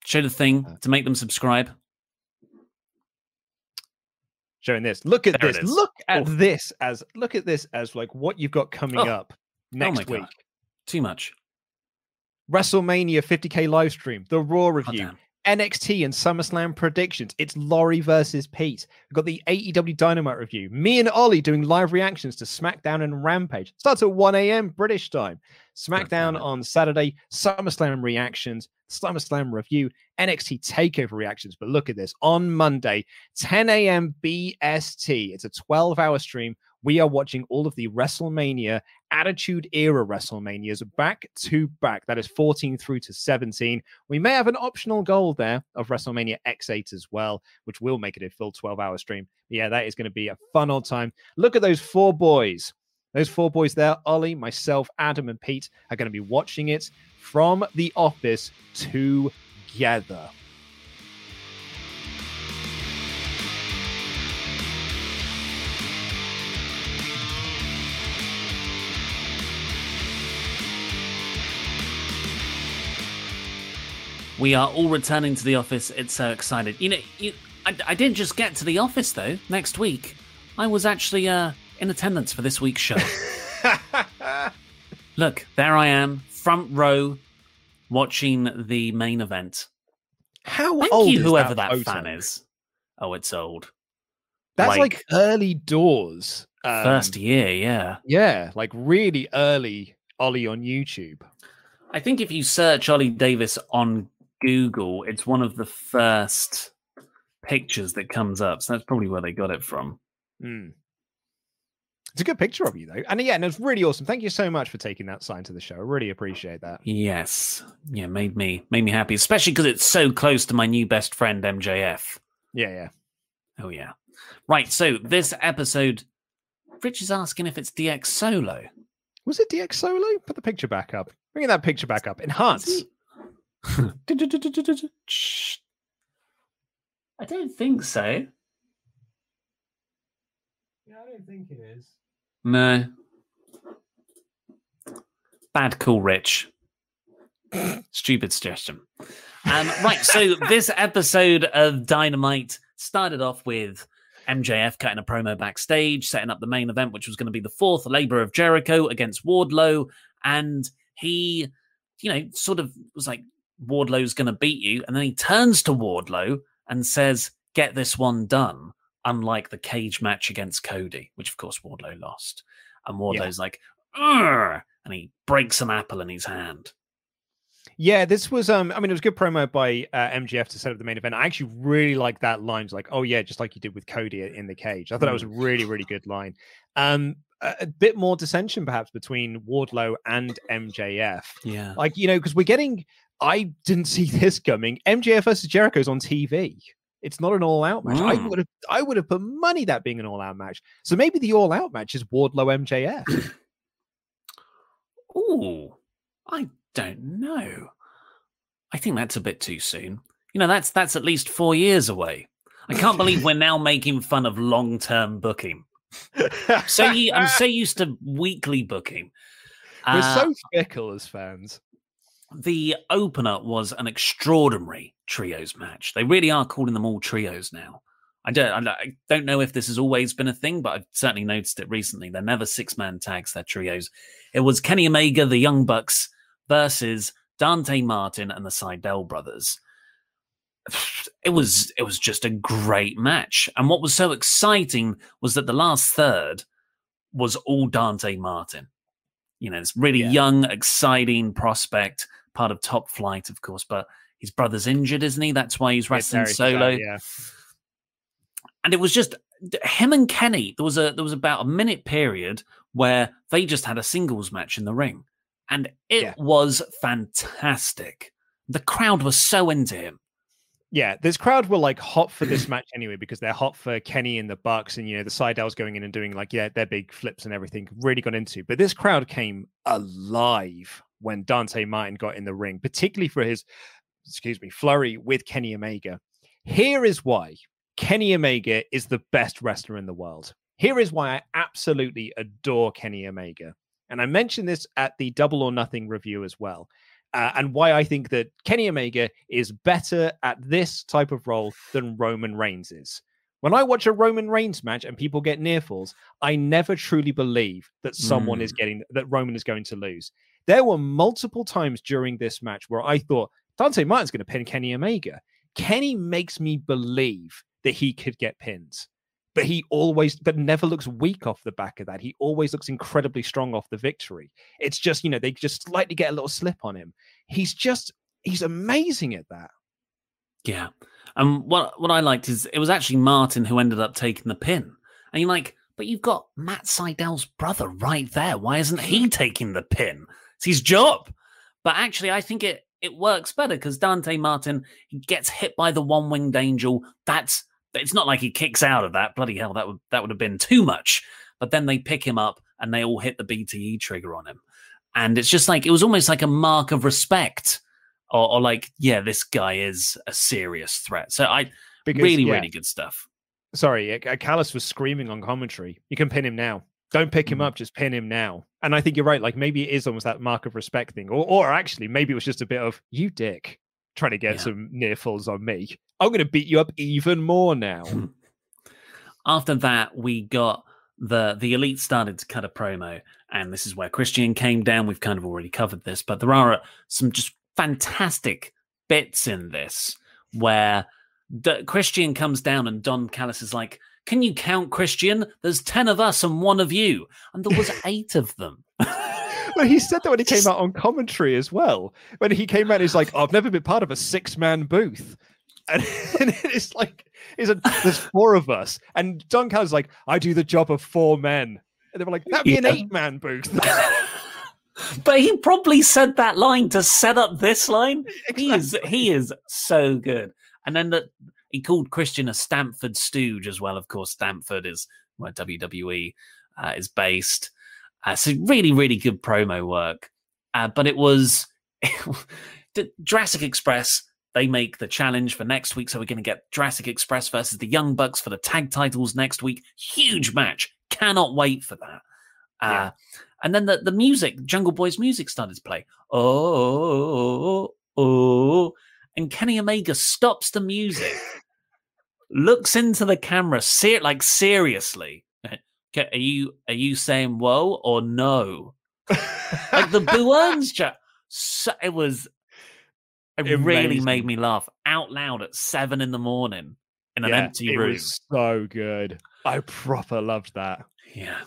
Show the thing to make them subscribe. Showing this. Look at this. Look at this as like what you've got coming up next week. God. Too much. WrestleMania 50K live stream. The Raw review. NXT and SummerSlam predictions. It's Laurie versus Pete. We've got the AEW Dynamite review. Me and Ollie doing live reactions to SmackDown and Rampage. Starts at 1 a.m. British time. SmackDown on Saturday. SummerSlam reactions. SummerSlam review. NXT TakeOver reactions. But look at this. On Monday, 10 a.m. BST. It's a 12-hour stream. We are watching all of the WrestleMania, Attitude Era WrestleManias back to back. That is 14 through to 17. We may have an optional goal there of WrestleMania X8 as well, which will make it a full 12-hour stream. But yeah, that is going to be a fun old time. Look at those 4 boys. Those 4 boys there, Ollie, myself, Adam, and Pete, are going to be watching it from the office together. We are all returning to the office. It's so excited. You know, I didn't just get to the office, though. Next week, I was actually in attendance for this week's show. Look, there I am, front row, watching the main event. How old is whoever that fan is. Oh, it's old. That's like early doors. First year, yeah. Yeah, like really early Ollie on YouTube. I think if you search Ollie Davis on Google, it's one of the first pictures that comes up, so that's probably where they got it from. It's a good picture of you, though, and it's really awesome. Thank you so much for taking that sign to the show. I really appreciate that. Yes, yeah, made me happy, especially because it's so close to my new best friend MJF. Yeah. Oh yeah. Right. So this episode, Rich is asking if it's DX Solo. Was it DX Solo? Put the picture back up. Bringing that picture back up. Enhance. I don't think so. Yeah, I don't think it is. No. Bad call, Rich. Stupid suggestion. Right, so this episode of Dynamite started off with MJF cutting a promo backstage, setting up the main event, which was going to be the 4th Labor of Jericho against Wardlow, and he, sort of was like, Wardlow's going to beat you. And then he turns to Wardlow and says, get this one done. Unlike the cage match against Cody, which, of course, Wardlow lost. And Wardlow's like, urgh! And he breaks an apple in his hand. Yeah, this was, it was a good promo by MJF to set up the main event. I actually really like that line. It's like, oh, yeah, just like you did with Cody in the cage. I thought that was a really, really good line. A bit more dissension, perhaps, between Wardlow and MJF. Yeah. Like, because we're getting... I didn't see this coming. MJF versus Jericho's on TV. It's not an all-out match. I would have put money that being an all-out match. So maybe the all-out match is Wardlow MJF. Ooh. I don't know. I think that's a bit too soon. That's at least 4 years away. I can't believe we're now making fun of long-term booking. I'm so used to weekly booking. We're so fickle as fans. The opener was an extraordinary trios match. They really are calling them all trios now. I don't know if this has always been a thing, but I've certainly noticed it recently. They're never six-man tags, they're trios. It was Kenny Omega, the Young Bucks, versus Dante Martin and the Sydal brothers. It was just a great match. And what was so exciting was that the last third was all Dante Martin. You know, this really young, exciting prospect, part of Top Flight, of course, but his brother's injured, isn't he? That's why he's wrestling solo. And it was just him and Kenny. There was about a minute period where they just had a singles match in the ring. And it was fantastic. The crowd was so into him. Yeah, this crowd were like hot for this match anyway, because they're hot for Kenny and the Bucks, and you know the Sydals going in and doing like their big flips and everything. Really got into, but this crowd came alive when Dante Martin got in the ring, particularly for his flurry with Kenny Omega. Here is why Kenny Omega is the best wrestler in the world. Here is why I absolutely adore Kenny Omega, and I mentioned this at the Double or Nothing review as well. And why I think that Kenny Omega is better at this type of role than Roman Reigns is. When I watch a Roman Reigns match and people get near falls, I never truly believe that someone that Roman is going to lose. There were multiple times during this match where I thought Dante Martin's going to pin Kenny Omega. Kenny makes me believe that he could get pinned. But he always, never looks weak off the back of that. He always looks incredibly strong off the victory. It's just, you know, they just slightly get a little slip on him. He's amazing at that. Yeah. And what I liked is it was actually Martin who ended up taking the pin. And you're like, but you've got Matt Sydal's brother right there. Why isn't he taking the pin? It's his job. But actually, I think it works better because Dante Martin, he gets hit by the one-winged angel. It's not like he kicks out of that. Bloody hell, that would have been too much. But then they pick him up and they all hit the BTE trigger on him. And it's just like, it was almost like a mark of respect or like, yeah, this guy is a serious threat. So really good stuff. Sorry, Callis was screaming on commentary. You can pin him now. Don't pick him up, just pin him now. And I think you're right. Like maybe it is almost that mark of respect thing or actually maybe it was just a bit of you dick trying to get some near falls on me. I'm going to beat you up even more now. After that, we got the Elite started to cut a promo, and this is where Christian came down. We've kind of already covered this, but there are some just fantastic bits in this where Christian comes down and Don Callis is like, can you count, Christian? There's 10 of us and one of you. And there was 8 of them. Well, he said that when he came out on commentary as well. When he came out, he's like, I've never been part of a 6-man booth. And it's like, there's 4 of us. And Don Callis is like, I do the job of 4 men. And they were like, that'd be an 8-man booth. But he probably said that line to set up this line. Exactly. He is so good. And then he called Christian a Stamford stooge as well. Of course, Stamford is where WWE is based. So really, really good promo work. But it was the Jurassic Express. They make the challenge for next week. So we're going to get Jurassic Express versus the Young Bucks for the tag titles next week. Huge match. Cannot wait for that. And then the music, Jungle Boy's music started to play. Oh. And Kenny Omega stops the music, looks into the camera, seriously. Are you saying whoa or no? Like the Boo-Earns chat. So it was... It really made me laugh out loud at 7 a.m. in an empty room. It was so good. I proper loved that. Yeah.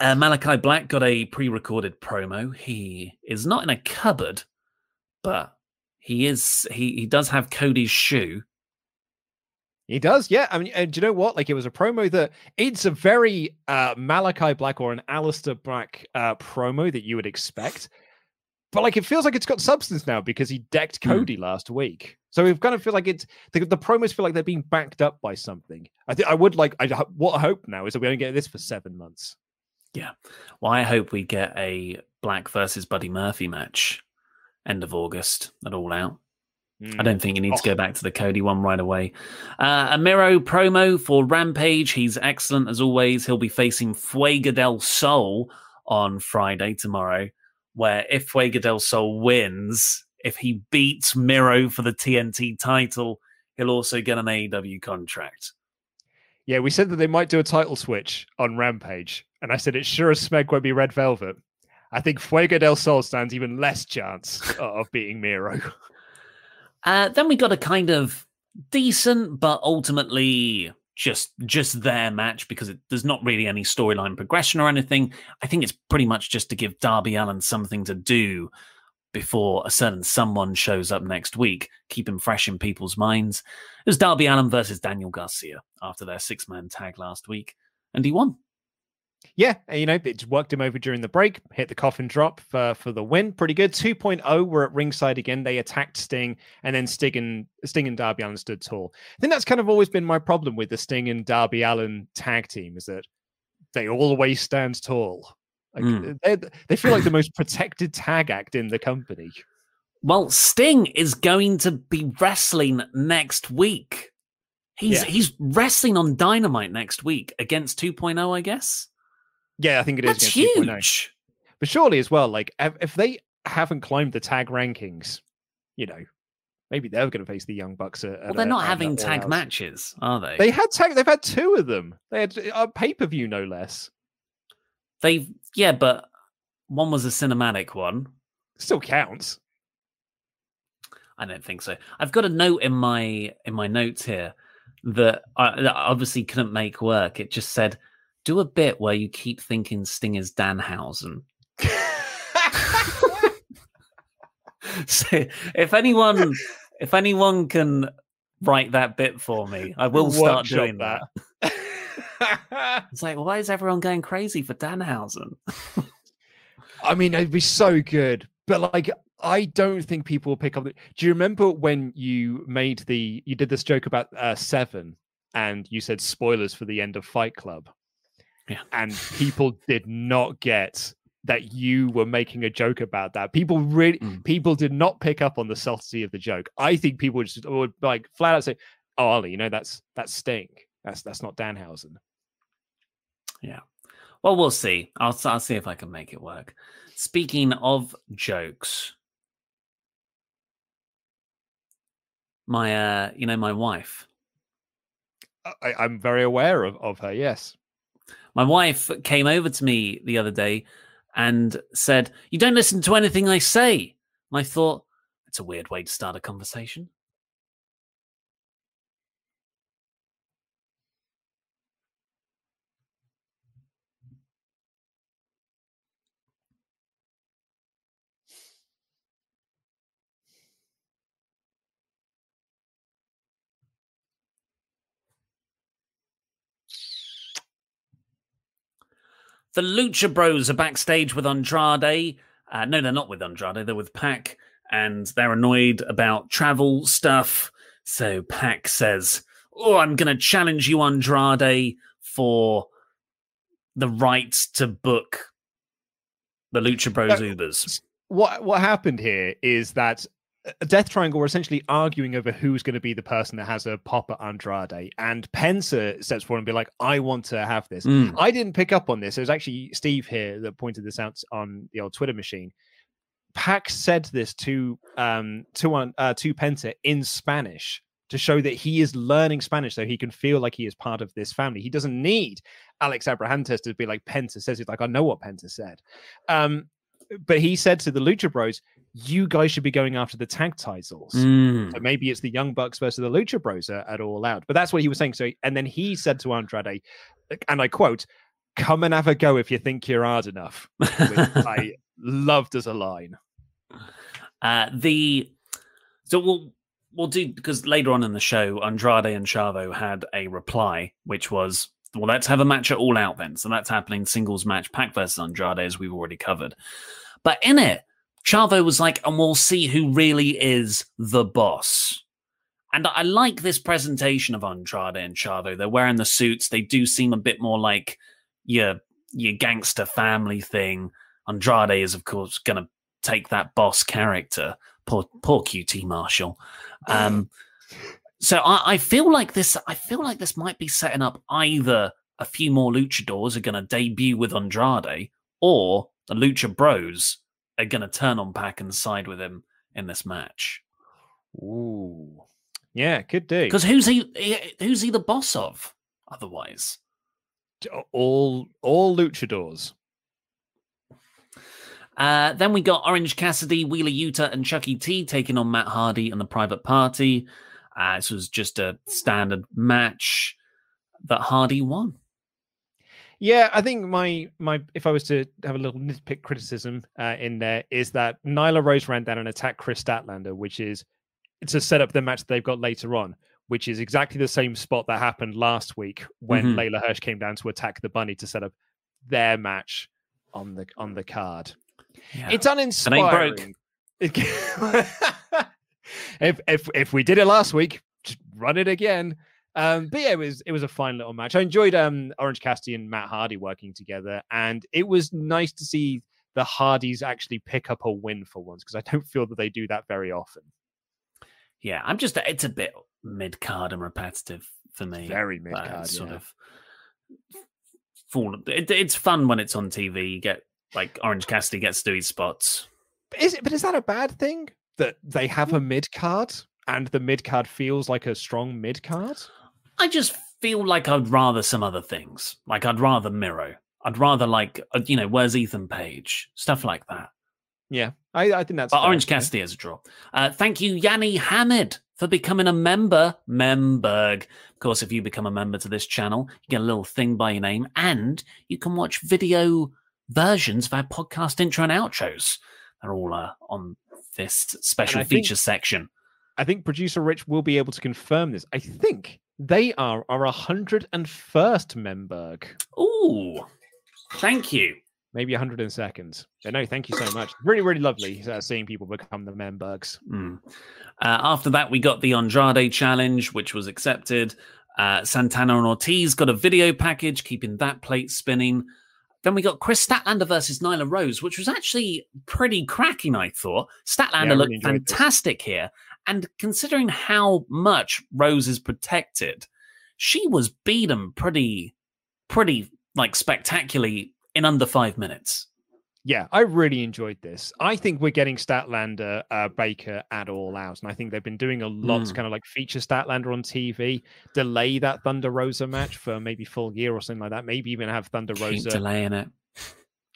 Malachi Black got a pre-recorded promo. He is not in a cupboard, but he is. He does have Cody's shoe. He does, yeah. I mean, and do you know what? Like, it was a promo that it's a very Malachi Black or an Alistair Black promo that you would expect. But like, it feels like it's got substance now because he decked Cody last week. So we've kind of feel like it's the promos feel like they're being backed up by something. What I hope now is that we don't get this for 7 months. Yeah. Well, I hope we get a Black versus Buddy Murphy match end of August at All Out. I don't think you need to go back to the Cody one right away. A Miro promo for Rampage. He's excellent as always. He'll be facing Fuego del Sol on Friday tomorrow, where if Fuego del Sol wins, if he beats Miro for the TNT title, he'll also get an AEW contract. Yeah, we said that they might do a title switch on Rampage, and I said it sure as smeg won't be Red Velvet. I think Fuego del Sol stands even less chance of beating Miro. Then we got a kind of decent, but ultimately just their match, because there's not really any storyline progression or anything. I think it's pretty much just to give Darby Allin something to do before a certain someone shows up next week. Keep him fresh in people's minds. It was Darby Allin versus Daniel Garcia after their 6-man tag last week, and he won. Yeah, you know, it worked him over during the break, hit the coffin drop for the win. Pretty good. 2.0 were at ringside again. They attacked Sting, and then Sting and Darby Allin stood tall. I think that's kind of always been my problem with the Sting and Darby Allin tag team, is that they always stand tall. Like, they feel like the most protected tag act in the company. Well, Sting is going to be wrestling next week. He's wrestling on Dynamite next week against 2.0, I guess. Yeah, I think it is. That's huge. But surely as well, like, if they haven't climbed the tag rankings, you know, maybe they're going to face the Young Bucks. Well, they're not having tag matches, are they? They've had two of them. They had a pay-per-view, no less. But one was a cinematic one. Still counts. I don't think so. I've got a note in my notes here that I obviously couldn't make work. It just said, do a bit where you keep thinking Sting is Danhausen. So if anyone can write that bit for me, I will start doing that. It's like, why is everyone going crazy for Danhausen? I mean, it'd be so good, but like, I don't think people will pick up. Do you remember when you did this joke about Seven, and you said spoilers for the end of Fight Club? Yeah. And people did not get that you were making a joke about that. People did not pick up on the subtlety of the joke. I think people just would like flat out say, "Oh, Ollie, you know that's Sting. That's not Danhausen." Yeah. Well, we'll see. I'll see if I can make it work. Speaking of jokes, my my wife. I'm very aware of her. Yes. My wife came over to me the other day and said, "You don't listen to anything I say." And I thought, it's a weird way to start a conversation. The Lucha Bros are backstage with Andrade. No, they're not with Andrade. They're with Pac, and they're annoyed about travel stuff. So Pac says, "Oh, I'm going to challenge you, Andrade, for the right to book the Lucha Bros Ubers." What happened here is that Death Triangle were essentially arguing over who's going to be the person that has a pop at Andrade, and Penta steps forward and be like, "I want to have this." I didn't pick up on this. It was actually Steve here that pointed this out on the old Twitter machine. Pac said this to Penta in Spanish to show that he is learning Spanish, so he can feel like he is part of this family. He doesn't need Alex Abrahantes to be like, "Penta says it." Like, I know what Penta said. But he said to the Lucha Bros, "You guys should be going after the tag titles." So maybe it's the Young Bucks versus the Lucha Bros at All Out. But that's what he was saying. So, and then he said to Andrade, and I quote, "Come and have a go if you think you're hard enough." Which I loved as a line. We'll do, because later on in the show, Andrade and Chavo had a reply, which was, well, let's have a match at All Out then. So that's happening, singles match, Pac versus Andrade, as we've already covered. But in it, Chavo was like, and we'll see who really is the boss. And I like this presentation of Andrade and Chavo. They're wearing the suits. They do seem a bit more like your gangster family thing. Andrade is, of course, going to take that boss character. Poor QT Marshall. So I feel like this might be setting up either a few more luchadors are going to debut with Andrade, or the Lucha Bros are going to turn on Pac and side with him in this match. Ooh, yeah, could do. Because who's he the boss of? Otherwise, all luchadors. Then we got Orange Cassidy, Wheeler Yuta, and Chucky T taking on Matt Hardy and the Private Party. This was just a standard match that Hardy won. Yeah, I think my if I was to have a little nitpick criticism in there is that Nyla Rose ran down and attacked Chris Statlander, which is to set up the match that they've got later on, which is exactly the same spot that happened last week when Layla Hirsch came down to attack the Bunny to set up their match on the card. Yeah. It's uninspiring. It ain't broke. If we did it last week, just run it again. But yeah, it was a fine little match. I enjoyed Orange Cassidy and Matt Hardy working together, and it was nice to see the Hardys actually pick up a win for once, because I don't feel that they do that very often. Yeah, it's a bit mid-card and repetitive for me. Very mid-card, It's fun when it's on TV. You get Orange Cassidy gets to do his spots. But is that a bad thing? That they have a mid-card, and the mid-card feels like a strong mid-card? I just feel like I'd rather some other things. I'd rather Miro. I'd rather, where's Ethan Page? Stuff like that. Yeah, I think that's... But Orange Cassidy is a draw. Thank you, Yanni Hamid, for becoming a member. Memberg. Of course, if you become a member to this channel, you get a little thing by your name, and you can watch video versions of our podcast intro and outros. They're all on... this special feature section. I think producer Rich will be able to confirm this. I think they are our 101st member. Ooh, thank you. Maybe 102nd. No, thank you so much. Really, really lovely seeing people become the membergs. After that, we got the Andrade challenge, which was accepted. Santana and Ortiz got a video package, keeping that plate spinning. Then we got Chris Statlander versus Nyla Rose, which was actually pretty cracking, I thought. Statlander looked fantastic here. And considering how much Rose is protected, she was beaten pretty spectacularly in under 5 minutes. Yeah, I really enjoyed this. I think we're getting Statlander, Baker at All Out. And I think they've been doing a lot to kind of feature Statlander on TV, delay that Thunder Rosa match for maybe Full Gear or something like that. Maybe even have Thunder Rosa. Keep delaying it.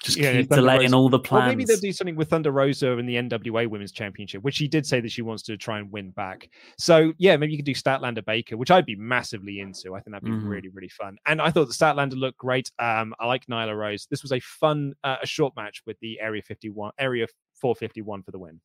Just keep delaying Rosa. All the plans. Or maybe they'll do something with Thunder Rosa and the NWA Women's Championship, which she did say that she wants to try and win back. So, yeah, maybe you could do Statlander Baker, which I'd be massively into. I think that'd be really, really fun. And I thought the Statlander looked great. I like Nyla Rose. This was a fun, a short match with the Area 451 for the win.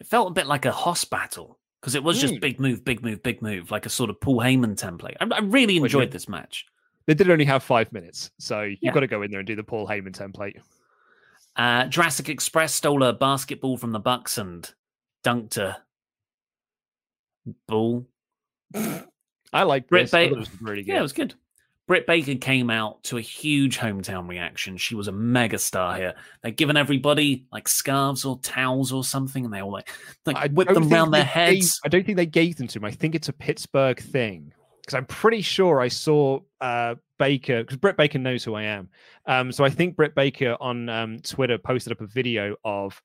It felt a bit like a hoss battle because it was just big move, big move, big move, like a sort of Paul Heyman template. I really enjoyed this match. They did only have 5 minutes, so you've got to go in there and do the Paul Heyman template. Jurassic Express stole a basketball from the Bucks and dunked a ball. I like Britt Baker. Really good. Yeah, it was good. Britt Baker came out to a huge hometown reaction. She was a megastar here. They'd given everybody scarves or towels or something, and they all whipped them around their heads. I don't think they gave them to him. I think it's a Pittsburgh thing. Because I'm pretty sure I saw Baker, because Britt Baker knows who I am. So I think Britt Baker on Twitter posted up a video of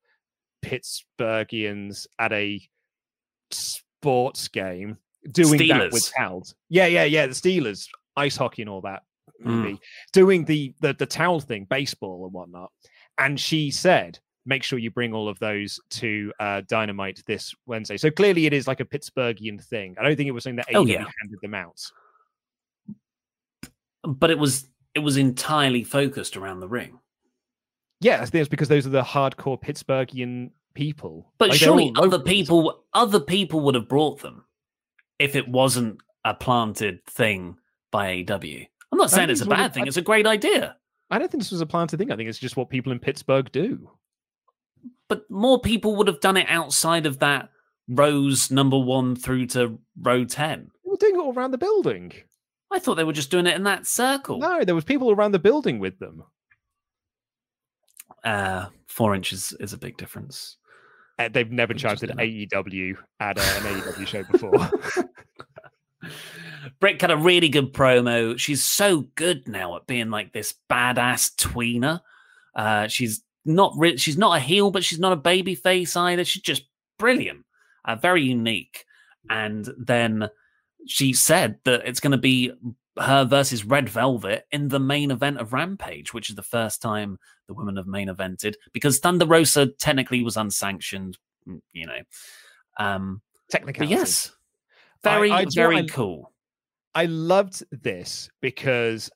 Pittsburghians at a sports game doing Steelers. That with towels. Yeah. The Steelers, ice hockey and all that. Doing the towel thing, baseball and whatnot. And she said, make sure you bring all of those to Dynamite this Wednesday. So clearly it is a Pittsburghian thing. I don't think it was something that AEW handed them out. But it was entirely focused around the ring. Yeah, I think it's because those are the hardcore Pittsburghian people. But surely other people would have brought them if it wasn't a planted thing by AEW. I'm not saying it's a bad thing. It's a great idea. I don't think this was a planted thing. I think it's just what people in Pittsburgh do. But more people would have done it outside of that rows number 1 through to row 10. They were doing it all around the building. I thought they were just doing it in that circle. No, there was people around the building with them. 4 inches is a big difference. They've never charged an AEW at an AEW show before. Britt cut a really good promo. She's so good now at being like this badass tweener. She's not a heel, but she's not a baby face either. She's just brilliant, very unique. And then she said that it's going to be her versus Red Velvet in the main event of Rampage, which is the first time the women have main evented, because Thunder Rosa technically was unsanctioned, you know. Technically, yes. Very cool. I loved this because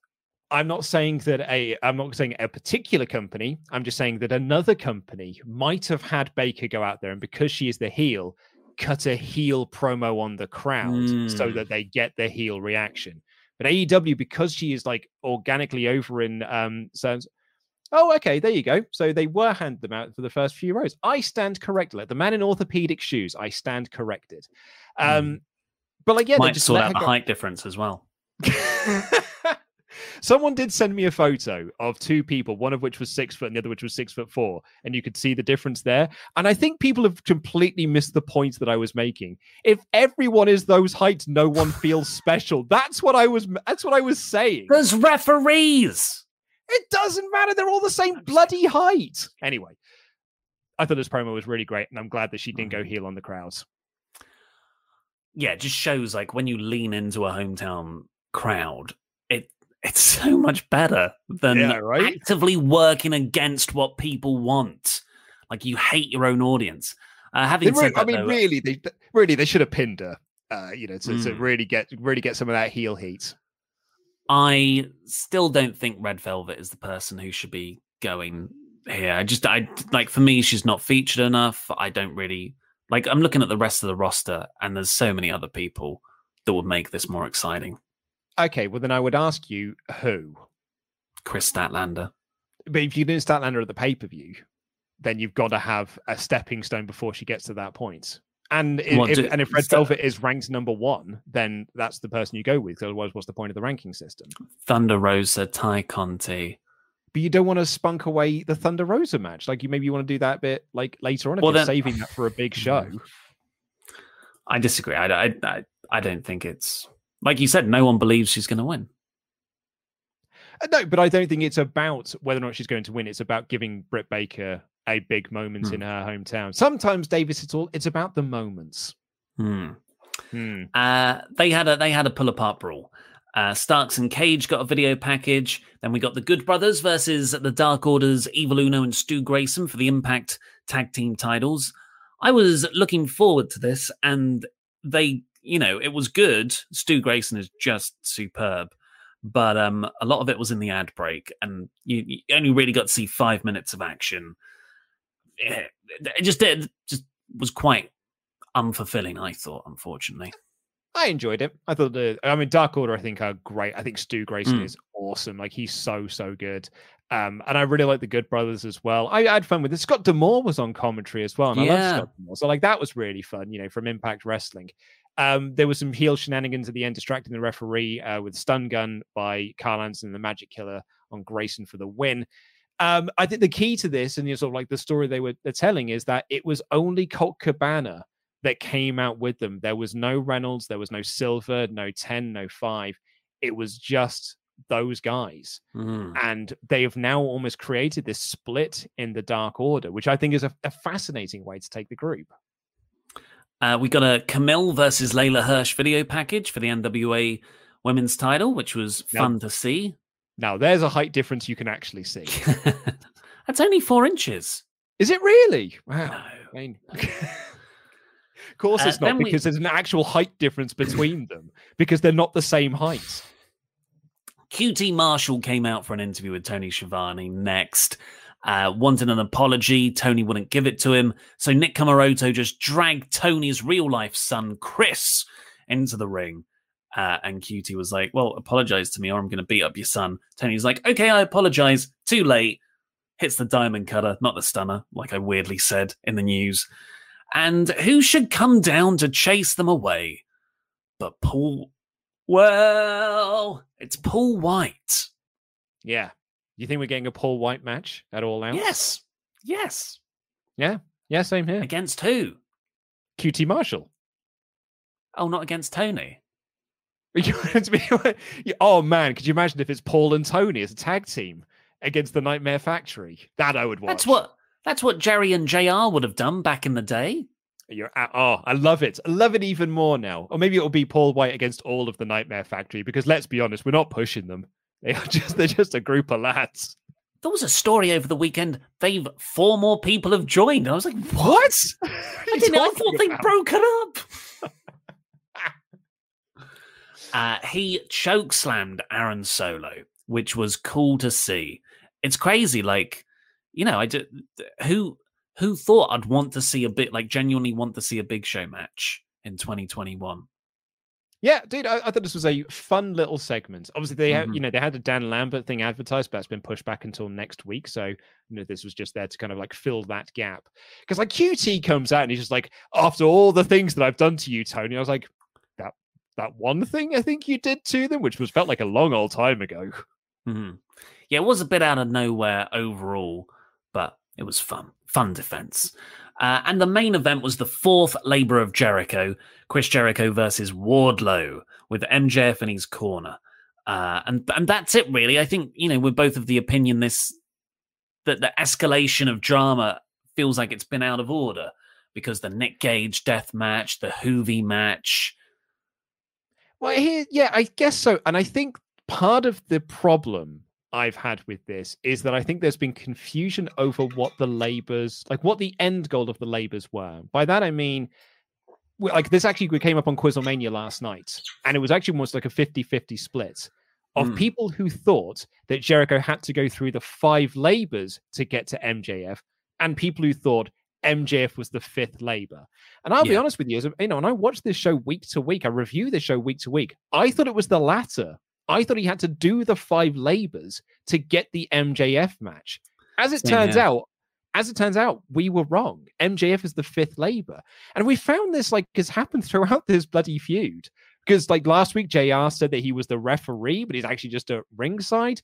I'm not saying a particular company. I'm just saying that another company might have had Baker go out there, and because she is the heel, cut a heel promo on the crowd so that they get the heel reaction. But AEW, because she is like organically over in sounds. Oh, okay, there you go. So they were handed them out for the first few rows. I stand corrected. Like the man in orthopedic shoes, I stand corrected. But like, yeah, might they just sort out the height difference as well. Someone did send me a photo of two people, one of which was 6 foot and the other which was 6'4", and you could see the difference there. And I think people have completely missed the point that I was making. If everyone is those heights, no one feels special. That's what I was saying. There's referees. It doesn't matter. They're all the same bloody height. Anyway, I thought this promo was really great, and I'm glad that she didn't go heel on the crowds. Yeah, it just shows like when you lean into a hometown crowd, it's so much better than actively working against what people want. Like you hate your own audience. Really, they should have pinned her. To really get some of that heel heat. I still don't think Red Velvet is the person who should be going here. For me, she's not featured enough. I don't really like. I'm looking at the rest of the roster, and there's so many other people that would make this more exciting. Okay, well then I would ask you who? Chris Statlander. But if you didn't Statlander at the pay-per-view, then you've got to have a stepping stone before she gets to that point. And if Red Velvet is ranked number one, then that's the person you go with. Otherwise, what's the point of the ranking system? Thunder Rosa, Ty Conti. But you don't want to spunk away the Thunder Rosa match. Like you want to do that bit like later on. Well, you're saving that for a big show. I disagree. I don't think it's like you said. No one believes she's going to win. No, but I don't think it's about whether or not she's going to win. It's about giving Britt Baker a big moment in her hometown. Sometimes, Davis, it's about the moments. They had a pull apart brawl. Starks and Cage got a video package. Then we got the Good Brothers versus the Dark Order's Evil Uno and Stu Grayson for the Impact Tag Team titles. I was looking forward to this, and they, you know, it was good. Stu Grayson is just superb. But a lot of it was in the ad break, and you only really got to see 5 minutes of action. It just was quite unfulfilling, I thought, unfortunately. I enjoyed it. I thought Dark Order, I think, are great. I think Stu Grayson is awesome. Like, he's so, so good. And I really like the Good Brothers as well. I had fun with it. Scott D'Amore was on commentary as well, and I love Scott D'Amore. So, like, that was really fun, you know, from Impact Wrestling. There was some heel shenanigans at the end, distracting the referee with stun gun by Karl Anderson and the Magic Killer on Grayson for the win. I think the key to this, and sort of like the story they're telling, is that it was only Colt Cabana that came out with them. There was no Reynolds, there was no Silver, no 10, no 5. It was just those guys. And they have now almost created this split in the Dark Order, which I think is a fascinating way to take the group. We got a Camille versus Layla Hirsch video package for the NWA women's title, which was fun to see. Now, there's a height difference you can actually see. That's only 4 inches. Is it really? Wow. No. I mean, of course it's not, because there's an actual height difference between them, because they're not the same height. QT Marshall came out for an interview with Tony Schiavone next. Wanted an apology. Tony wouldn't give it to him. So Nick Camaroto just dragged Tony's real-life son, Chris, into the ring. And QT was like, well, apologize to me or I'm going to beat up your son. Tony's like, okay, I apologize. Too late. Hits the diamond cutter, not the stunner, like I weirdly said in the news. And who should come down to chase them away? But it's Paul White. Yeah. You think we're getting a Paul White match at All Out? Yes. Yeah. Yeah, same here. Against who? QT Marshall. Oh, not against Tony. Oh, man, could you imagine if it's Paul and Tony as a tag team against the Nightmare Factory? That I would watch. That's what Jerry and JR would have done back in the day. I love it. I love it even more now. Or maybe it'll be Paul White against all of the Nightmare Factory, because let's be honest, we're not pushing them. They're just a group of lads. There was a story over the weekend. Four more people have joined. I was like, what? I thought they'd broken up. He chokeslammed Aaron Solo, which was cool to see. It's crazy. Like, you know, who thought I'd want to see a Big Show match in 2021? Yeah, dude, I thought this was a fun little segment. Obviously, they had a Dan Lambert thing advertised, but that's been pushed back until next week. So, this was just there to kind of like fill that gap. Because like QT comes out and he's just like, after all the things that I've done to you, Tony, I was like, that one thing I think you did to them, which felt like a long old time ago. Mm-hmm. Yeah, it was a bit out of nowhere overall, but it was fun. Fun defense. And the main event was the fourth Labor of Jericho, Chris Jericho versus Wardlow, with MJF in his corner. And that's it, really. I think, we're both of the opinion that the escalation of drama feels like it's been out of order, because the Nick Gage death match, the Hoovy match. Well, yeah, I guess so. And I think part of the problem I've had with this is that I think there's been confusion over what the end goal of the labors were. By that, I mean, this actually came up on Quizzle Mania last night, and it was actually almost like a 50-50 split of people who thought that Jericho had to go through the five labors to get to MJF, and people who thought MJF was the fifth labor. And I'll be honest with you, and I watch this show week to week, I review this show week to week, I thought it was the latter. I thought he had to do the five labors to get the MJF match. As it turns out, we were wrong. MJF is the fifth labor. And we found this has happened throughout this bloody feud. Because last week, JR said that he was the referee, but he's actually just at ringside.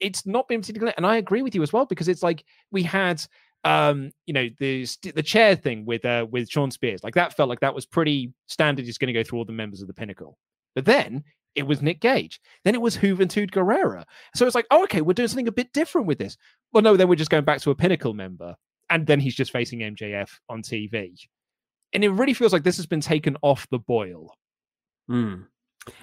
It's not been particularly, and I agree with you as well, because it's like we had the chair thing with Sean Spears. Like that felt like that was pretty standard. He's going to go through all the members of the Pinnacle. But then it was Nick Gage. Then it was Juventud Guerrera. So it's like, oh, okay, we're doing something a bit different with this. Well, no, then we're just going back to a Pinnacle member. And then he's just facing MJF on TV. And it really feels like this has been taken off the boil. Mm.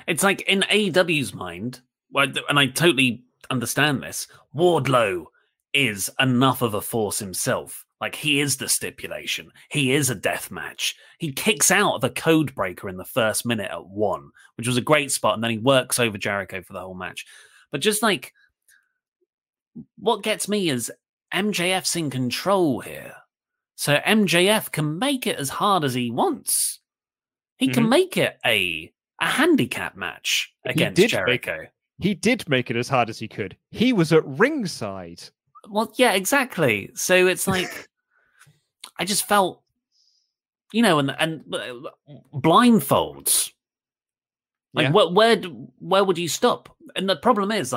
It's like in AEW's mind, and I totally understand this, Wardlow is enough of a force himself. Like, he is the stipulation. He is a death match. He kicks out of a code breaker in the first minute at 1, which was a great spot. And then he works over Jericho for the whole match. But just what gets me is MJF's in control here. So MJF can make it as hard as he wants. He can make it a handicap match against Jericho. He did make it as hard as he could. He was at ringside. Well, yeah, exactly. So it's like... I just felt, and blindfolds. Where would you stop? And the problem is,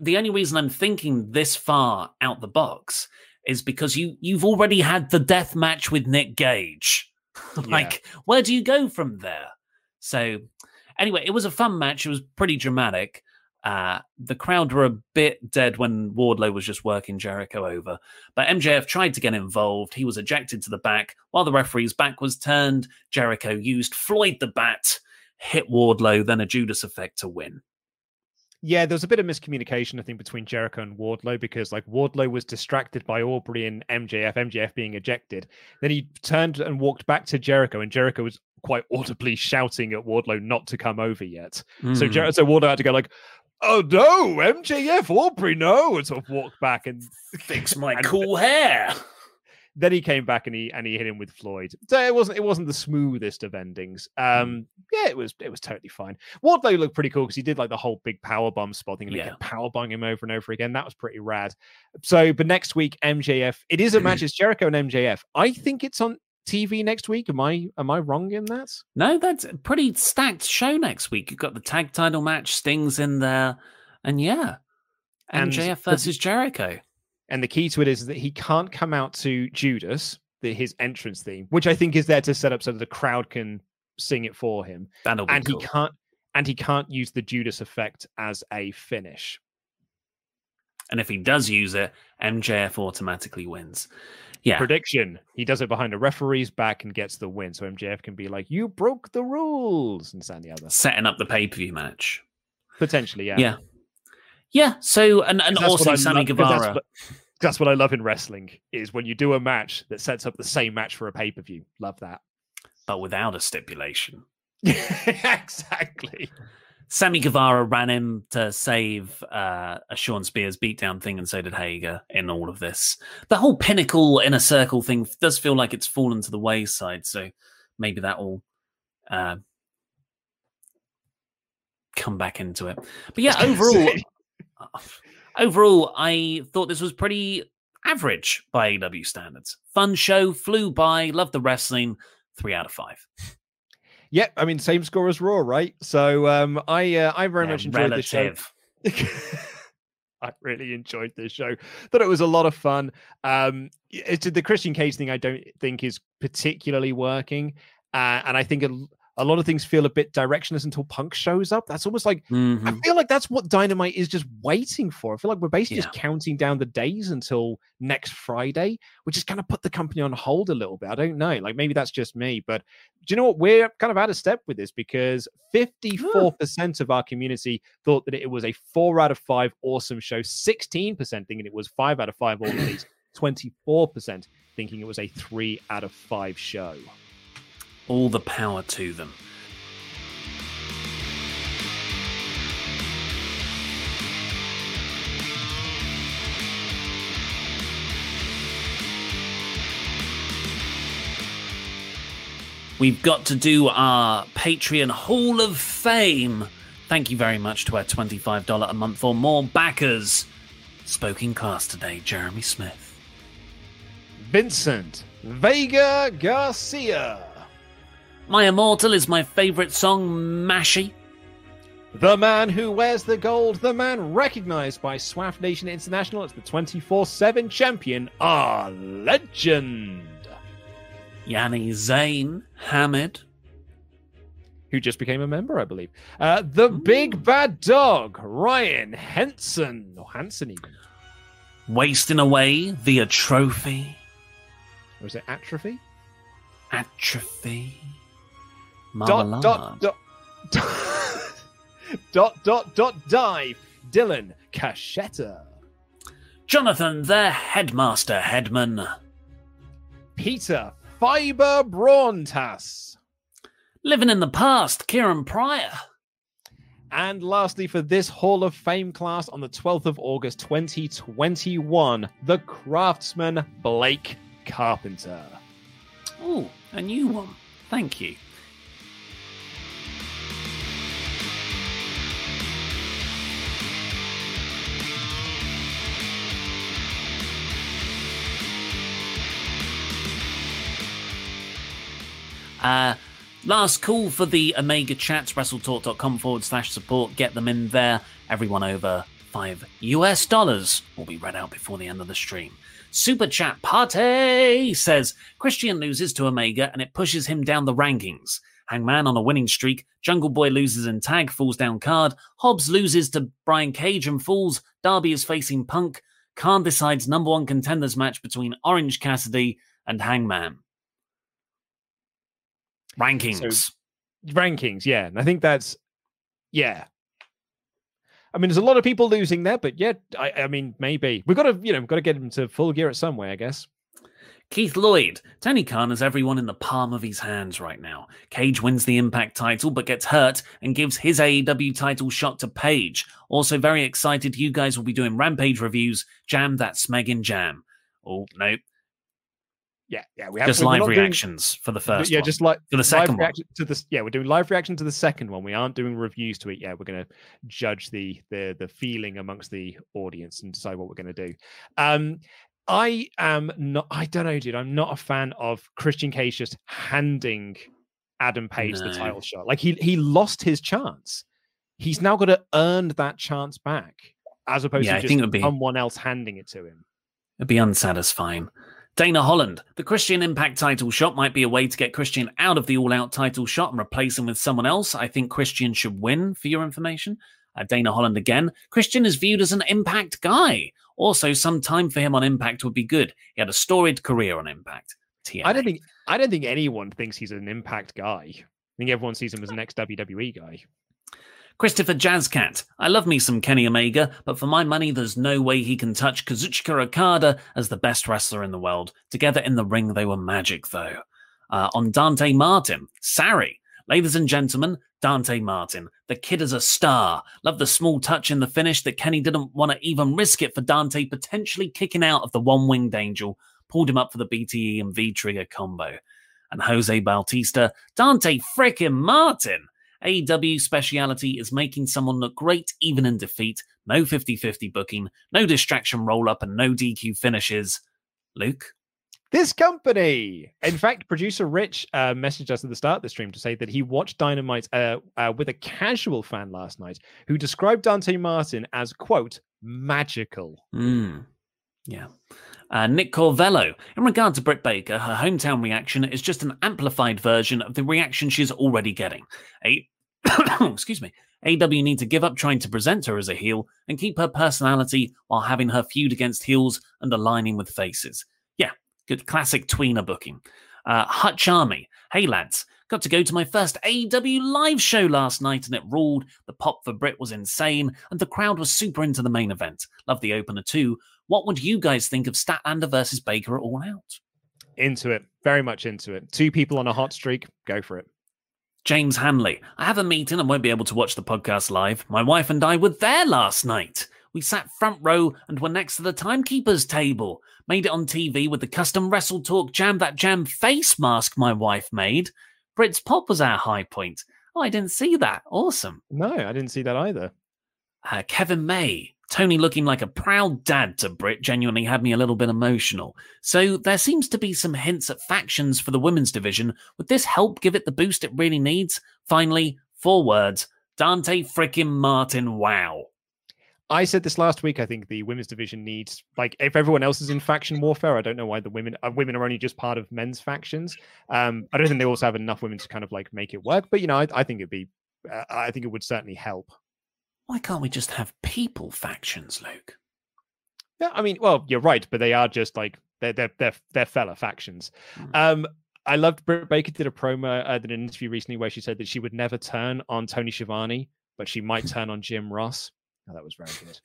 the only reason I'm thinking this far out the box is because you've already had the death match with Nick Gage. Where do you go from there? So, anyway, it was a fun match. It was pretty dramatic. The crowd were a bit dead when Wardlow was just working Jericho over. But MJF tried to get involved. He was ejected to the back. While the referee's back was turned, Jericho used Floyd the Bat, hit Wardlow, then a Judas effect to win. Yeah, there was a bit of miscommunication, I think, between Jericho and Wardlow, because Wardlow was distracted by Aubrey and MJF being ejected. Then he turned and walked back to Jericho, and Jericho was quite audibly shouting at Wardlow not to come over yet. So Wardlow had to go oh no, MJF, Aubrey, no! And sort of walked back and fixed my cool hair. Then he came back and he hit him with Floyd. So it wasn't the smoothest of endings. Yeah, it was totally fine. Wardlow looked pretty cool because he did the whole big power bomb spot thing and he kept power bombing him over and over again. That was pretty rad. So, but next week MJF, it is a match. It's Jericho and MJF. I think it's on TV next week. Am I wrong in that? No, that's a pretty stacked show next week. You've got the tag title match, Sting's in there, and MJF versus Jericho. And the key to it is that he can't come out to Judas, his entrance theme, which I think is there to set up so that the crowd can sing it for him. That'll be cool. He can't use the Judas effect as a finish. And if he does use it, MJF automatically wins. Yeah. Prediction. He does it behind a referee's back and gets the win. So MJF can be like, you broke the rules. And Sandy other. Setting up the pay-per-view match. Potentially, yeah. Yeah. Yeah. So, and also Sammy Guevara. That's what I love in wrestling, is when you do a match that sets up the same match for a pay-per-view. Love that. But without a stipulation. Exactly. Sammy Guevara ran him to save a Sean Spears beatdown thing, and so did Hager in all of this. The whole Pinnacle Inner Circle thing does feel like it's fallen to the wayside, so maybe that will come back into it. But yeah, overall, I thought this was pretty average by AEW standards. Fun show, flew by, loved the wrestling, 3 out of 5. Yeah, I mean, same score as Raw, right? So I very much enjoyed this show. I really enjoyed this show. Thought it was a lot of fun. It's the Christian Cage thing I don't think is particularly working. And I think a lot of things feel a bit directionless until Punk shows up. That's almost like, I feel like that's what Dynamite is just waiting for. I feel like we're basically just counting down the days until next Friday, which is kind of put the company on hold a little bit. I don't know. Like, maybe that's just me, but do you know what? We're kind of out of step with this because 54% of our community thought that it was a 4 out of 5 awesome show, 16% thinking it was 5 out of 5 all released, 24% thinking it was a 3 out of 5 show. All the power to them. We've got to do our Patreon Hall of Fame. Thank you very much to our $25 a month or more backers. Spoken class today, Jeremy Smith. Vincent Vega Garcia. My Immortal is my favourite song, Mashy. The Man Who Wears the Gold, the man recognised by SWAF Nation International as the 24/7 champion, our legend. Yanni Zayn Hamid. Who just became a member, I believe. The Big Bad Dog, Ryan Henson. Or Hansen, even. Wasting Away via Trophy. Or is it Atrophy? Atrophy. Dive, Dylan Cachetta, Jonathan the Headmaster Headman, Peter Fiber Brauntas, Living in the Past, Kieran Pryor. And lastly, for this Hall of Fame class on the 12th of August 2021, the craftsman Blake Carpenter. Oh, a new one. Thank you. Last call for the Omega chats, wrestletalk.com/support. Get them in there. Everyone over $5 will be read out before the end of the stream. Super Chat Party says, Christian loses to Omega and it pushes him down the rankings. Hangman on a winning streak. Jungle Boy loses in tag, falls down card. Hobbs loses to Brian Cage and falls. Darby is facing Punk. Khan decides #1 contenders match between Orange Cassidy and Hangman. Rankings, yeah. And I think that's, yeah. I mean, there's a lot of people losing there, but yeah, I mean, maybe. We've got to get him to Full Gear at some way, I guess. Keith Lloyd. Tony Khan has everyone in the palm of his hands right now. Cage wins the Impact title, but gets hurt and gives his AEW title shot to Page. Also very excited you guys will be doing Rampage reviews. Jam that Smeggin' Jam. Oh, no. Yeah, we have just live reactions for the first one. Yeah, just like for the second one. We're doing live reaction to the second one. We aren't doing reviews to it yet. We're going to judge the feeling amongst the audience and decide what we're going to do. I don't know, dude. I'm not a fan of Christian Cage just handing Adam Page the title shot. Like he lost his chance. He's now got to earn that chance back, as opposed to just someone else handing it to him. It'd be unsatisfying. Dana Holland. The Christian Impact title shot might be a way to get Christian out of the all-out title shot and replace him with someone else. I think Christian should win, for your information. Dana Holland again. Christian is viewed as an Impact guy. Also, some time for him on Impact would be good. He had a storied career on Impact. TNA. I don't think anyone thinks he's an Impact guy. I think everyone sees him as an ex-WWE guy. Christopher Jazzcat. I love me some Kenny Omega, but for my money, there's no way he can touch Kazuchika Okada as the best wrestler in the world. Together in the ring, they were magic, though. On Dante Martin. Sorry. Ladies and gentlemen, Dante Martin. The kid is a star. Love the small touch in the finish that Kenny didn't want to even risk it for Dante potentially kicking out of the one-winged angel. Pulled him up for the BTE and V-trigger combo. And Jose Bautista. Dante frickin' Martin. AEW speciality is making someone look great even in defeat. No 50-50 booking, no distraction roll-up, and no DQ finishes. Luke? This company! In fact, producer Rich messaged us at the start of the stream to say that he watched Dynamite with a casual fan last night who described Dante Martin as, quote, magical. Yeah. Nick Corvello. In regard to Britt Baker, her hometown reaction is just an amplified version of the reaction she's already getting. Excuse me. AEW need to give up trying to present her as a heel and keep her personality while having her feud against heels and aligning with faces. Yeah, good classic tweener booking. Hutch Army. Hey lads, got to go to my first AEW live show last night and it ruled. The pop for Britt was insane and the crowd was super into the main event. Love the opener too. What would you guys think of Statlander versus Baker at All Out? Into it. Very much into it. Two people on a hot streak. Go for it. James Hanley. I have a meeting and won't be able to watch the podcast live. My wife and I were there last night. We sat front row and were next to the timekeeper's table. Made it on TV with the custom WrestleTalk Jam That Jam face mask my wife made. Britt's pop was our high point. Oh, I didn't see that. Awesome. No, I didn't see that either. Kevin May. Tony looking like a proud dad to Britt genuinely had me a little bit emotional. So there seems to be some hints at factions for the women's division. Would this help give it the boost it really needs? Finally, 4 words. Dante frickin' Martin, wow. I said this last week. I think the women's division needs, like, if everyone else is in faction warfare, I don't know why the women are only just part of men's factions. I don't think they also have enough women to kind of like make it work. But, you know, I think it would certainly help. Why can't we just have people factions, Luke? Yeah, I mean, well, you're right, but they are just like they're fella factions. I loved Britt Baker did a promo, did an interview recently where she said that she would never turn on Tony Schiavone, but she might turn on Jim Ross. Oh, that was very good.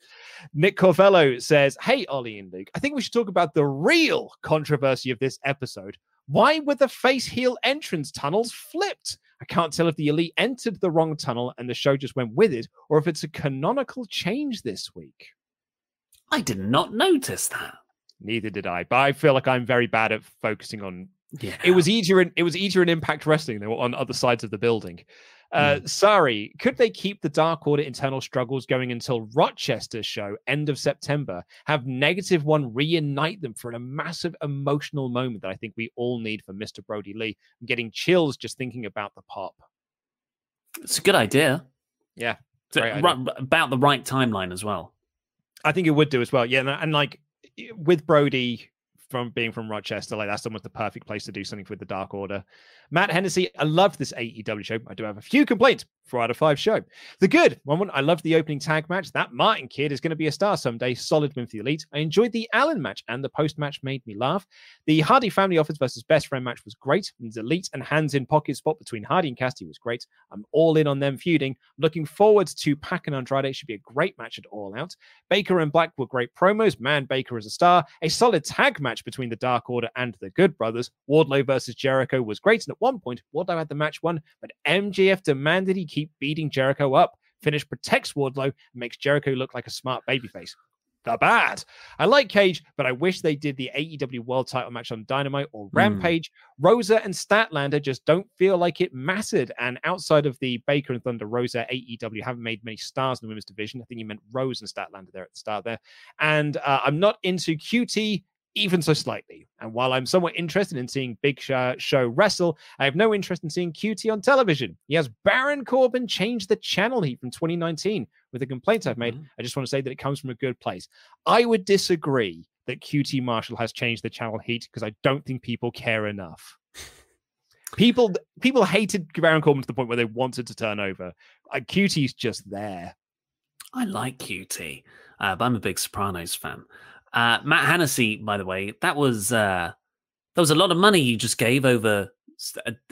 Nick Corvello says, "Hey, Ollie and Luke, I think we should talk about the real controversy of this episode. Why were the face-heel entrance tunnels flipped? I can't tell if the Elite entered the wrong tunnel and the show just went with it, or if it's a canonical change this week." I did not notice that. Neither did I, but I feel like I'm very bad at focusing on... Yeah. It was easier in Impact Wrestling than on other sides of the building. Sorry, could they keep the Dark Order internal struggles going until Rochester's show, end of September, have Negative One reunite them for a massive emotional moment that I think we all need for Mr. Brody Lee? I'm getting chills just thinking about the pop. It's a good idea. Yeah. It's about the right timeline as well. I think it would do as well. Yeah, and like with Brody... From Rochester, like that's almost the perfect place to do something with the Dark Order. Matt Hennessy, I love this AEW show. I do have a few complaints. 4 out of 5 show. The good one. I love the opening tag match. That Martin kid is going to be a star someday. Solid win for the Elite. I enjoyed the Allen match and the post match made me laugh. The Hardy family office versus best friend match was great. And the Elite and hands in pocket spot between Hardy and Cassidy was great. I'm all in on them feuding. Looking forward to Pac and Andrade. It should be a great match at All Out. Baker and Black were great promos. Man, Baker is a star. A solid tag match between the Dark Order and the Good Brothers. Wardlow versus Jericho was great, and at one point Wardlow had the match won, but MJF demanded he keep beating Jericho up. Finish protects Wardlow and makes Jericho look like a smart babyface. The bad. I like Cage, but I wish they did the AEW World Title match on Dynamite or Rampage. Rosa and Statlander just don't feel like it mattered. And outside of the Baker and Thunder Rosa, AEW haven't made many stars in the women's division. I think you meant Rose and Statlander there at the start there. And I'm not into QT. Even so slightly. And while I'm somewhat interested in seeing Big Show wrestle, I have no interest in seeing QT on television. He has Baron Corbin change the channel heat from 2019. With the complaints I've made, I just want to say that it comes from a good place. I would disagree that QT Marshall has changed the channel heat because I don't think people care enough. People hated Baron Corbin to the point where they wanted to turn over. QT's just there. I like QT, but I'm a big Sopranos fan. Matt Hennessy, by the way, that was a lot of money you just gave over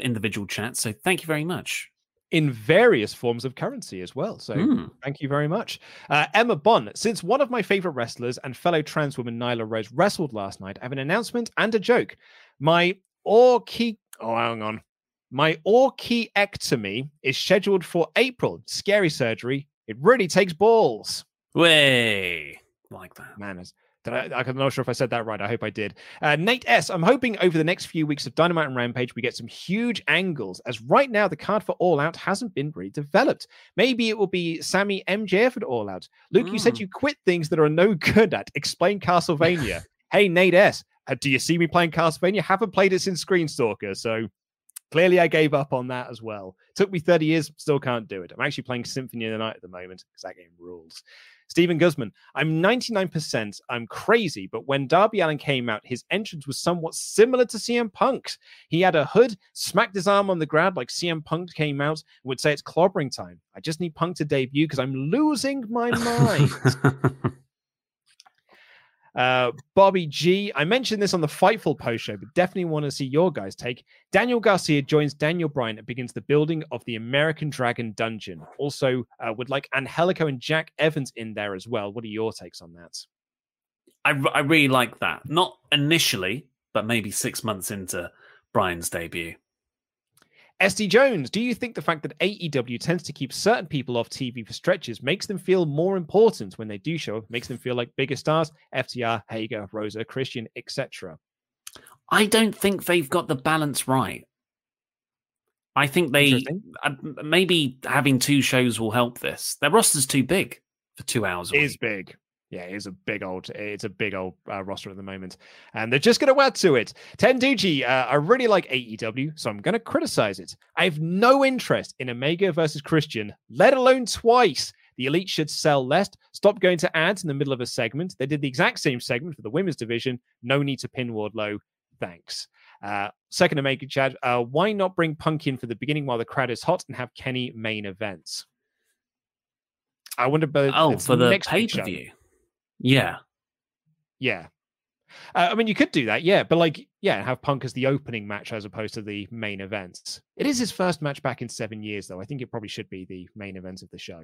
individual chats. So thank you very much. In various forms of currency as well. So thank you very much. Emma Bonn, since one of my favorite wrestlers and fellow trans woman Nyla Rose wrestled last night, I have an announcement and a joke. My orchiectomy is scheduled for April. Scary surgery. It really takes balls. Way. Like that. Manners. I'm not sure if I said that right. I hope I did. Nate S. I'm hoping over the next few weeks of Dynamite and Rampage, we get some huge angles, as right now the card for All Out hasn't been really developed. Maybe it will be Sammy MJF at All Out. Luke, you said you quit things that are no good at. Explain Castlevania. Hey, Nate S. Do you see me playing Castlevania? Haven't played it since Screenstalker, so clearly I gave up on that as well. Took me 30 years, still can't do it. I'm actually playing Symphony of the Night at the moment because that game rules. Stephen Guzman, I'm 99%. I'm crazy, but when Darby Allin came out, his entrance was somewhat similar to CM Punk's. He had a hood, smacked his arm on the ground like CM Punk came out, and would say it's clobbering time. I just need Punk to debut because I'm losing my mind. Bobby G, I mentioned this on the Fightful post show, but definitely want to see your guys' take. Daniel Garcia joins Daniel Bryan and begins the building of the American Dragon Dungeon. Also, would like Angelico and Jack Evans in there as well. What are your takes on that? I really like that. Not initially, but maybe 6 months into Bryan's debut. SD Jones, do you think the fact that AEW tends to keep certain people off TV for stretches makes them feel more important when they do show up, makes them feel like bigger stars? FTR, Hager, Rosa, Christian, etc. I don't think they've got the balance right. I think they maybe having two shows will help this. Their roster's too big for 2 hours. It is big. Yeah, it's a big old roster at the moment. And they're just going to add to it. Tenducci, I really like AEW, so I'm going to criticize it. I have no interest in Omega versus Christian, let alone twice. The Elite should sell less. Stop going to ads in the middle of a segment. They did the exact same segment for the women's division. No need to pin Wardlow. Thanks. Second Omega, Chad, why not bring Punk in for the beginning while the crowd is hot and have Kenny main events? I wonder about for the next pay-per-view. Yeah. I mean, you could do that, yeah. But have Punk as the opening match as opposed to the main events. It is his first match back in 7 years, though. I think it probably should be the main event of the show.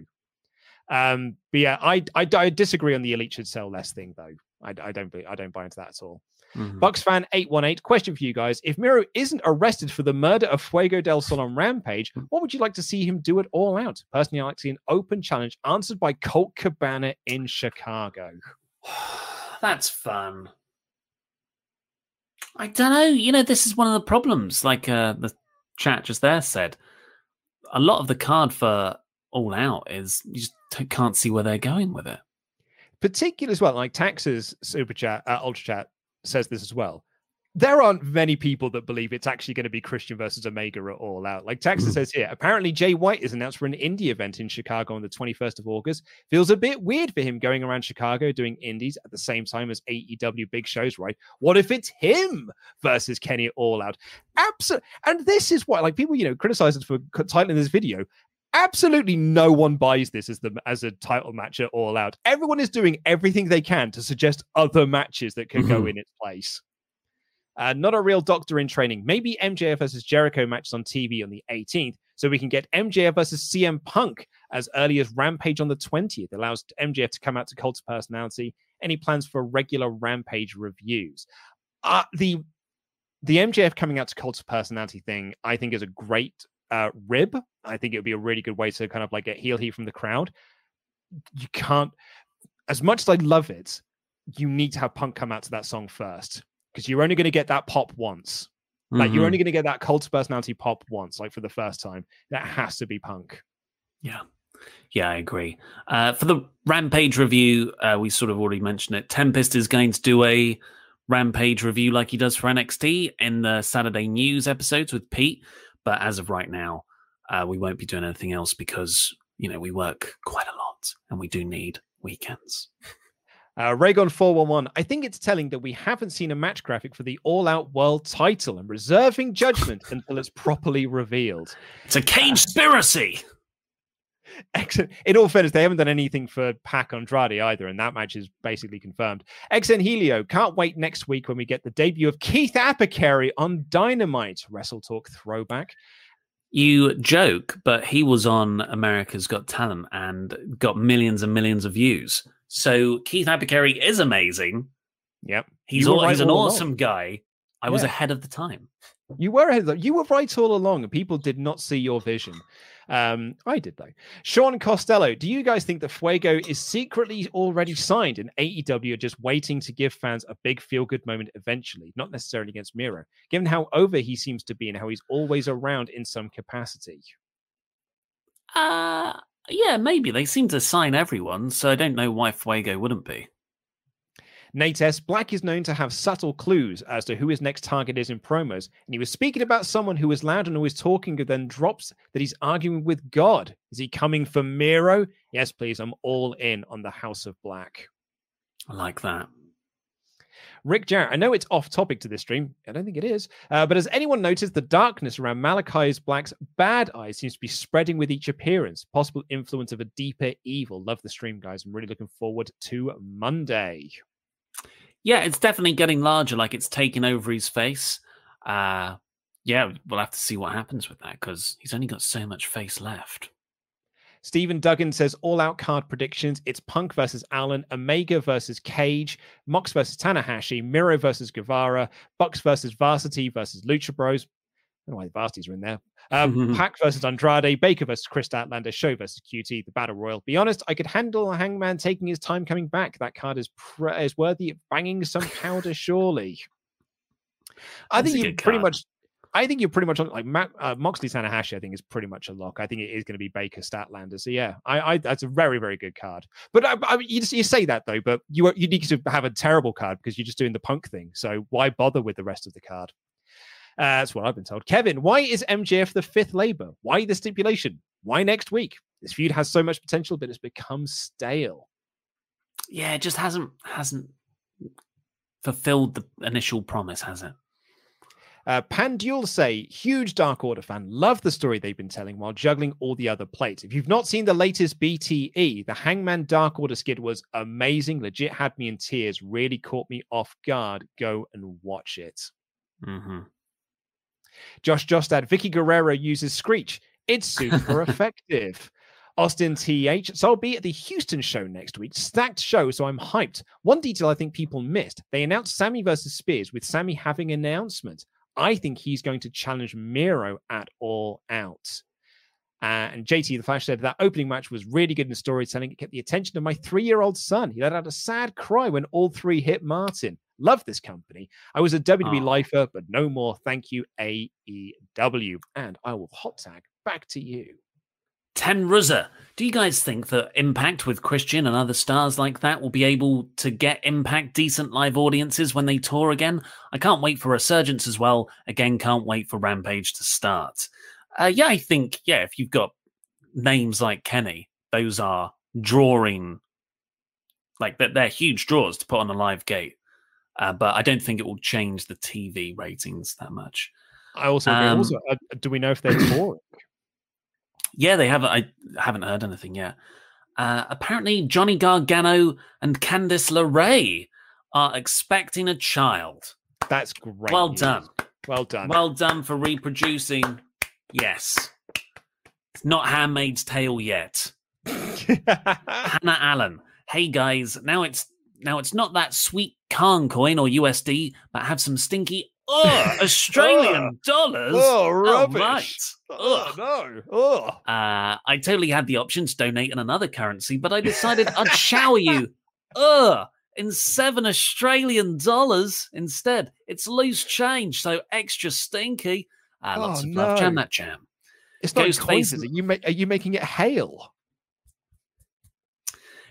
But yeah, I disagree on the Elite should sell less thing, though. I don't buy into that at all. Bucks fan 818, question for you guys. If Miro isn't arrested for the murder of Fuego del Sol on Rampage, what would you like to see him do at All Out? Personally, I'd like to see an open challenge answered by Colt Cabana in Chicago. That's fun. I don't know. You know, this is one of the problems. Like the chat just there said, a lot of the card for All Out is you just can't see where they're going with it. Particularly as well, like Tax's super chat, ultra chat, says this as well. There aren't many people that believe it's actually going to be Christian versus Omega at All Out. Like Taxa says here, apparently Jay White is announced for an indie event in Chicago on the 21st of August. Feels a bit weird for him going around Chicago doing indies at the same time as AEW big shows, right? What if it's him versus Kenny at All Out? Absolutely. And this is why, like, people, you know, criticize us for titling this video. Absolutely no one buys this as a title match at All Out. Everyone is doing everything they can to suggest other matches that can go in its place. Not a real doctor in training. Maybe MJF versus Jericho matches on TV on the 18th, so we can get MJF versus CM Punk as early as Rampage on the 20th. It allows MJF to come out to Cult's personality. Any plans for regular Rampage reviews? The MJF coming out to Cult's personality thing, I think, is a great rib. I think it would be a really good way to kind of like get heel heat from the crowd. You can't, as much as I love it, you need to have Punk come out to that song first, because you're only going to get that pop once. Like you're only going to get that Cult personality pop once, like for the first time. That has to be Punk. Yeah, I agree. For the Rampage review, we sort of already mentioned it. Tempest is going to do a Rampage review like he does for NXT in the Saturday news episodes with Pete. But as of right now, we won't be doing anything else because, you know, we work quite a lot and we do need weekends. Raygon411, I think it's telling that we haven't seen a match graphic for the All Out World title and reserving judgment until it's properly revealed. It's a Cagespiracy. Excellent. In all fairness, they haven't done anything for Pac Andrade either, and that match is basically confirmed. XN Helio, can't wait next week when we get the debut of Keith Apicary on Dynamite. WrestleTalk throwback. You joke, but he was on America's Got Talent and got millions and millions of views. So Keith Apicary is amazing. Yep. He's an awesome guy. I was ahead of the time. You were ahead of the time. You were right all along, and people did not see your vision. I did, though. Sean Costello, do you guys think that Fuego is secretly already signed and AEW are just waiting to give fans a big feel-good moment eventually, not necessarily against Miro, given how over he seems to be and how he's always around in some capacity? Yeah, maybe. They seem to sign everyone, so I don't know why Fuego wouldn't be. Nate S. Black is known to have subtle clues as to who his next target is in promos, and he was speaking about someone who was loud and always talking and then drops that he's arguing with God. Is he coming for Miro? Yes, please. I'm all in on the House of Black. I like that. Rick Jarrett, I know it's off topic to this stream. I don't think it is. But has anyone noticed the darkness around Malachi Black's bad eye seems to be spreading with each appearance? Possible influence of a deeper evil. Love the stream, guys. I'm really looking forward to Monday. Yeah, it's definitely getting larger, like it's taking over his face. Yeah, we'll have to see what happens with that because he's only got so much face left. Stephen Duggan says, all out card predictions. It's Punk versus Allen, Omega versus Cage, Mox versus Tanahashi, Miro versus Guevara, Bucks versus Varsity versus Lucha Bros. I don't know why the Varsities are in there. Pac versus Andrade, Baker versus Chris Statlander, Show versus QT, the Battle Royal. Be honest, I could handle Hangman taking his time coming back. That card is worthy of banging some powder, surely. I think you're pretty much on, like Moxley Tanahashi, I think is pretty much a lock. I think it is going to be Baker Statlander. So yeah, I that's a very, very good card. But you say that though, but you need to have a terrible card because you're just doing the Punk thing. So why bother with the rest of the card? That's what I've been told. Kevin, why is MJF the fifth labor? Why the stipulation? Why next week? This feud has so much potential, but it's become stale. Yeah, it just hasn't fulfilled the initial promise, has it? Panduel say, huge Dark Order fan. Love the story they've been telling while juggling all the other plates. If you've not seen the latest BTE, the Hangman Dark Order skid was amazing. Legit had me in tears. Really caught me off guard. Go and watch it. Mm-hmm. Josh Jostad, Vicky Guerrero uses Screech. It's super effective. Austin TH, so I'll be at the Houston show next week. Stacked show, so I'm hyped. One detail I think people missed. They announced Sammy versus Spears with Sammy having an announcement. I think he's going to challenge Miro at All Out. And JT The Flash said that opening match was really good in storytelling. It kept the attention of my 3-year-old son. He let out a sad cry when all three hit Martin. Love this company. I was a WWE lifer, but no more. Thank you, AEW. And I will hot tag back to you. Tenruzza, do you guys think that Impact with Christian and other stars like that will be able to get Impact decent live audiences when they tour again? I can't wait for Resurgence as well. Again, can't wait for Rampage to start. Yeah, I think, if you've got names like Kenny, those are drawing, like they're huge draws to put on a live gate. But I don't think it will change the TV ratings that much. I also agree. Do we know if they're touring? Yeah, they haven't. I haven't heard anything yet. Apparently, Johnny Gargano and Candice LeRae are expecting a child. That's great. Well done. Well done. Well done for reproducing. Yes. It's not Handmaid's Tale yet. Hannah Allen. Hey, guys. Now it's not that sweet Khan coin or USD, but have some stinky Australian dollars. Oh, rubbish. Oh, right. Oh, no. I totally had the option to donate in another currency, but I decided I'd shower you in 7 Australian dollars instead. It's loose change, so extra stinky. Lots of love. Jam that jam. It's not coins. Are you making it hail?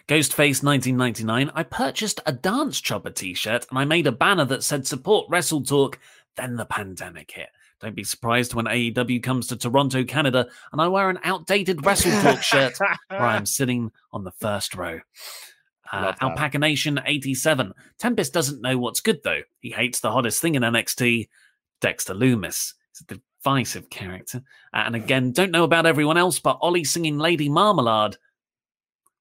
Ghostface 1999, I purchased a Dance Chopper t-shirt and I made a banner that said support WrestleTalk, then the pandemic hit. Don't be surprised when AEW comes to Toronto, Canada, and I wear an outdated WrestleTalk shirt where I'm sitting on the first row. Alpaca Nation 87. Tempest doesn't know what's good, though. He hates the hottest thing in NXT, Dexter Loomis. He's a divisive character. And again, don't know about everyone else, but Ollie singing Lady Marmalade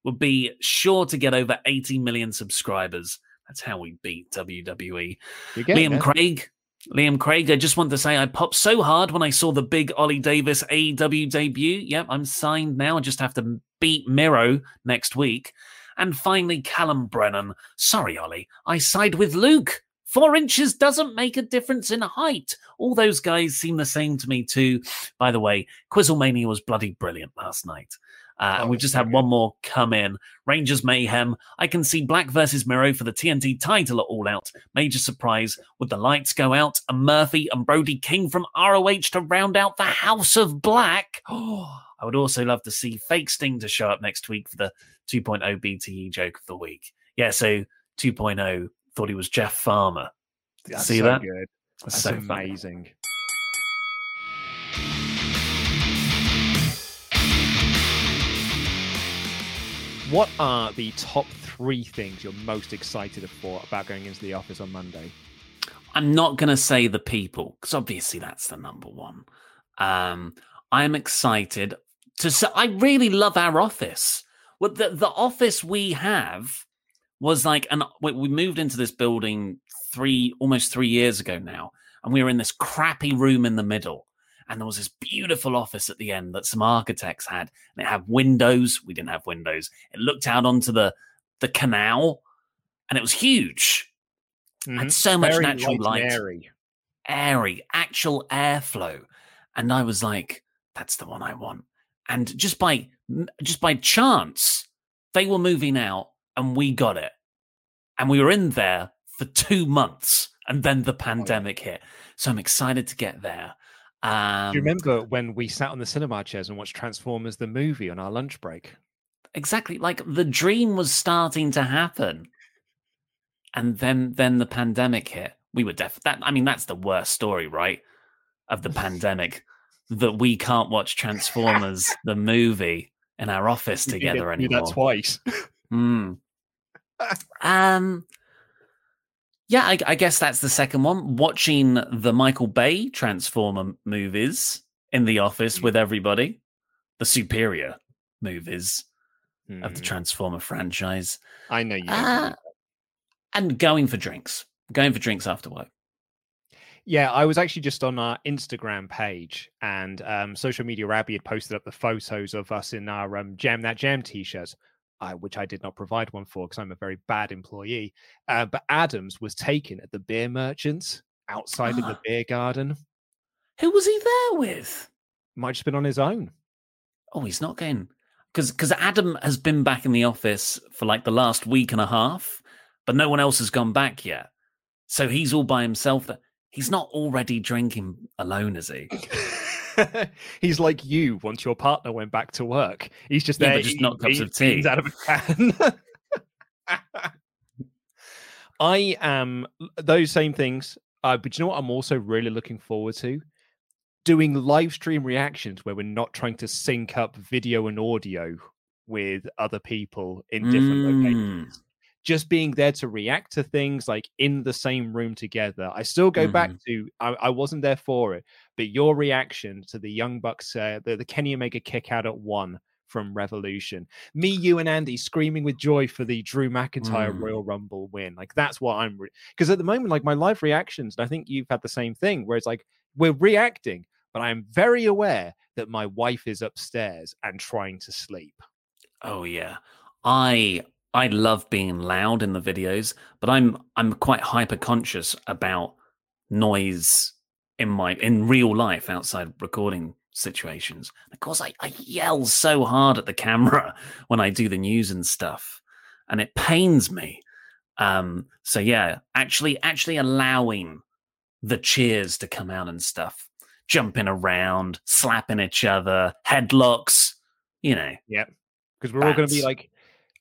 would be sure to get over 80 million subscribers. That's how we beat WWE. Liam Craig, I just want to say I popped so hard when I saw the big Ollie Davis AEW debut. Yep, I'm signed now. I just have to beat Miro next week. And finally, Callum Brennan. Sorry, Ollie, I side with Luke. 4 inches doesn't make a difference in height. All those guys seem the same to me too. By the way, Quizzle Mania was bloody brilliant last night. And we've just had one more come in. Rangers Mayhem. I can see Black versus Miro for the TNT title at All Out. Major surprise. Would the lights go out? And Murphy and Brody King from ROH to round out the House of Black. Oh, I would also love to see fake Sting to show up next week for the 2.0 BTE joke of the week. Yeah, so 2.0 thought he was Jeff Farmer. That's see so that? Good. That's so amazing. Fun. What are the top 3 things you're most excited for about going into the office on Monday? I'm not going to say the people, because obviously that's the number one. I'm excited to say I really love our office. Well, the office we have was like, and we moved into this building almost three years ago now, and we were in this crappy room in the middle. And there was this beautiful office at the end that some architects had. And it had windows. We didn't have windows. It looked out onto the canal. And it was huge. Mm-hmm. Had so much natural light. Airy. Actual airflow. And I was like, that's the one I want. And just by chance, they were moving out and we got it. And we were in there for 2 months. And then the pandemic hit. So I'm excited to get there. Do you remember when we sat on the cinema chairs and watched Transformers the movie on our lunch break? Exactly. Like the dream was starting to happen. And then the pandemic hit. We were that's the worst story, right? Of the pandemic, that we can't watch Transformers the movie in our office together anymore. That's twice. Yeah, I guess that's the second one. Watching the Michael Bay Transformer movies in the office with everybody. The superior movies of the Transformer franchise. I know you. And going for drinks. Going for drinks after work. Yeah, I was actually just on our Instagram page, and Social Media Rabby had posted up the photos of us in our Jam That Jam t-shirts. Which I did not provide one for because I'm a very bad employee. But Adams was taken at the beer merchants outside of the beer garden. Who was he there with? Might just been on his own. Oh, he's not going. Because Adam has been back in the office for like the last week and a half, but no one else has gone back yet. So he's all by himself. He's not already drinking alone, is he? He's like you once your partner went back to work. He's just there. Just not cups of tea. He's out of a can. I am those same things. But you know what I'm also really looking forward to? Doing live stream reactions where we're not trying to sync up video and audio with other people in different locations. Just being there to react to things like in the same room together. I still go back to, I wasn't there for it, but your reaction to the Young Bucks, the Kenny Omega kick out at 1 from Revolution. Me, you and Andy screaming with joy for the Drew McIntyre Royal Rumble win. Like that's what I'm, because at the moment, like my live reactions, and I think you've had the same thing where it's like, we're reacting, but I'm very aware that my wife is upstairs and trying to sleep. Oh yeah. I love being loud in the videos, but I'm quite hyper conscious about noise in real life outside recording situations. Of course, I yell so hard at the camera when I do the news and stuff, and it pains me. So yeah, actually allowing the cheers to come out and stuff, jumping around, slapping each other, headlocks, you know. Yeah, because we're all going to be like.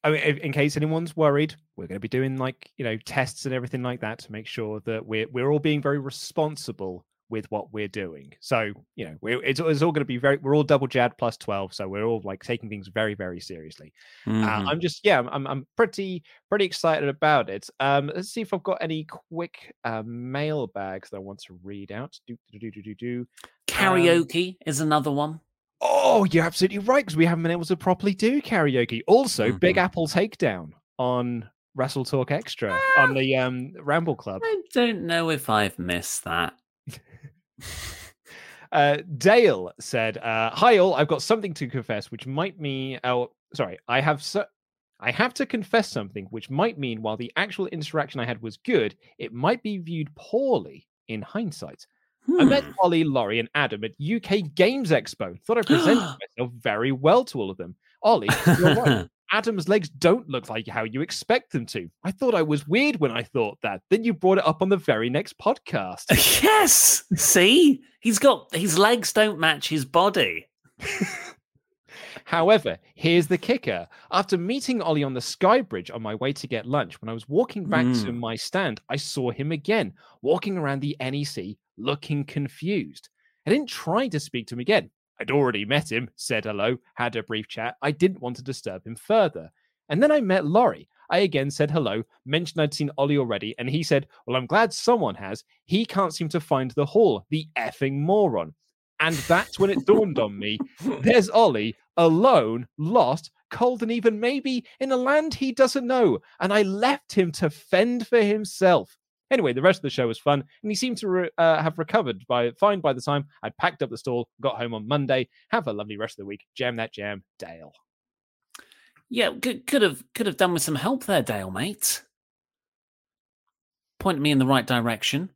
I mean, in case anyone's worried, we're going to be doing like, you know, tests and everything like that to make sure that we're all being very responsible with what we're doing. So, you know, it's all going to be very, we're all double jab plus 12. So we're all like taking things very, very seriously. I'm just, I'm pretty excited about it. Let's see if I've got any quick mailbags that I want to read out. Karaoke is another one. Oh, you're absolutely right, because we haven't been able to properly do karaoke. Also, Big Apple Takedown on WrestleTalk Extra on the Ramble Club. I don't know if I've missed that. Dale said, "Hi all, I've got something to confess, which might mean I have to confess something, which might mean while the actual interaction I had was good, it might be viewed poorly in hindsight. I met Ollie, Laurie, and Adam at UK Games Expo. Thought I presented myself very well to all of them. Ollie, you're right. Adam's legs don't look like how you expect them to. I thought I was weird when I thought that. Then you brought it up on the very next podcast." Yes! See? He's got... his legs don't match his body. "However, here's the kicker. After meeting Ollie on the Sky Bridge on my way to get lunch, when I was walking back to my stand, I saw him again, walking around the NEC, looking confused. I didn't try to speak to him again. I'd already met him, said hello, had a brief chat. I didn't want to disturb him further. And then I met Laurie. I again said hello, mentioned I'd seen Ollie already, and he said, well, I'm glad someone has. He can't seem to find the hall, the effing moron. And that's when it dawned on me, there's Ollie, alone, lost, cold, and even maybe in a land he doesn't know. And I left him to fend for himself. Anyway, the rest of the show was fun, and he seemed to have recovered by the time I'd packed up the stall, got home on Monday. Have a lovely rest of the week. Jam that jam, Dale." Yeah, could have done with some help there, Dale, mate. Point me in the right direction.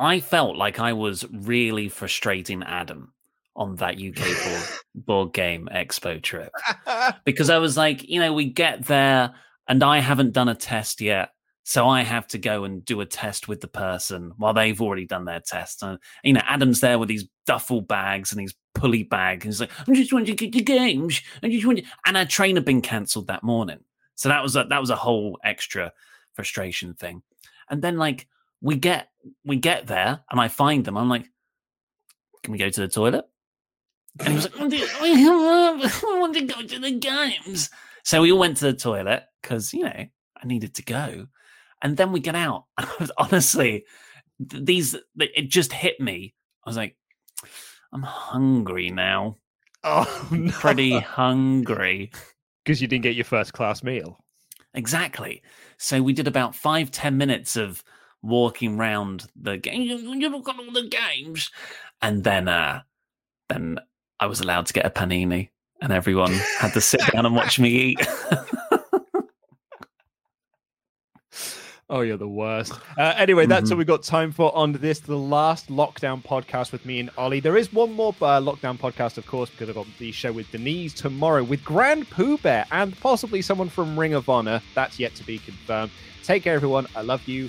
I felt like I was really frustrating Adam on that UK board game expo trip. Because I was like, you know, we get there, and I haven't done a test yet. So I have to go and do a test with the person while they've already done their test. And, you know, Adam's there with these duffel bags and these pulley bags. And he's like, I just want to get the games. And our train had been cancelled that morning. So that was a whole extra frustration thing. And then, like, we get there and I find them. I'm like, can we go to the toilet? And he was like, I want to go to the games. So we all went to the toilet because, you know, I needed to go. And then we get out. And I was, honestly, it just hit me. I was like, I'm hungry now. Oh, no. Pretty hungry. Because you didn't get your first class meal. Exactly. So we did about 5-10 minutes of walking round the game. You look at all the games. And then I was allowed to get a panini. And everyone had to sit down and watch me eat. Oh, you're the worst. Anyway, that's all we've got time for on this, the last lockdown podcast with me and Ollie. There is one more lockdown podcast, of course, because I've got the show with Denise tomorrow with Grand Pooh Bear and possibly someone from Ring of Honor. That's yet to be confirmed. Take care, everyone. I love you.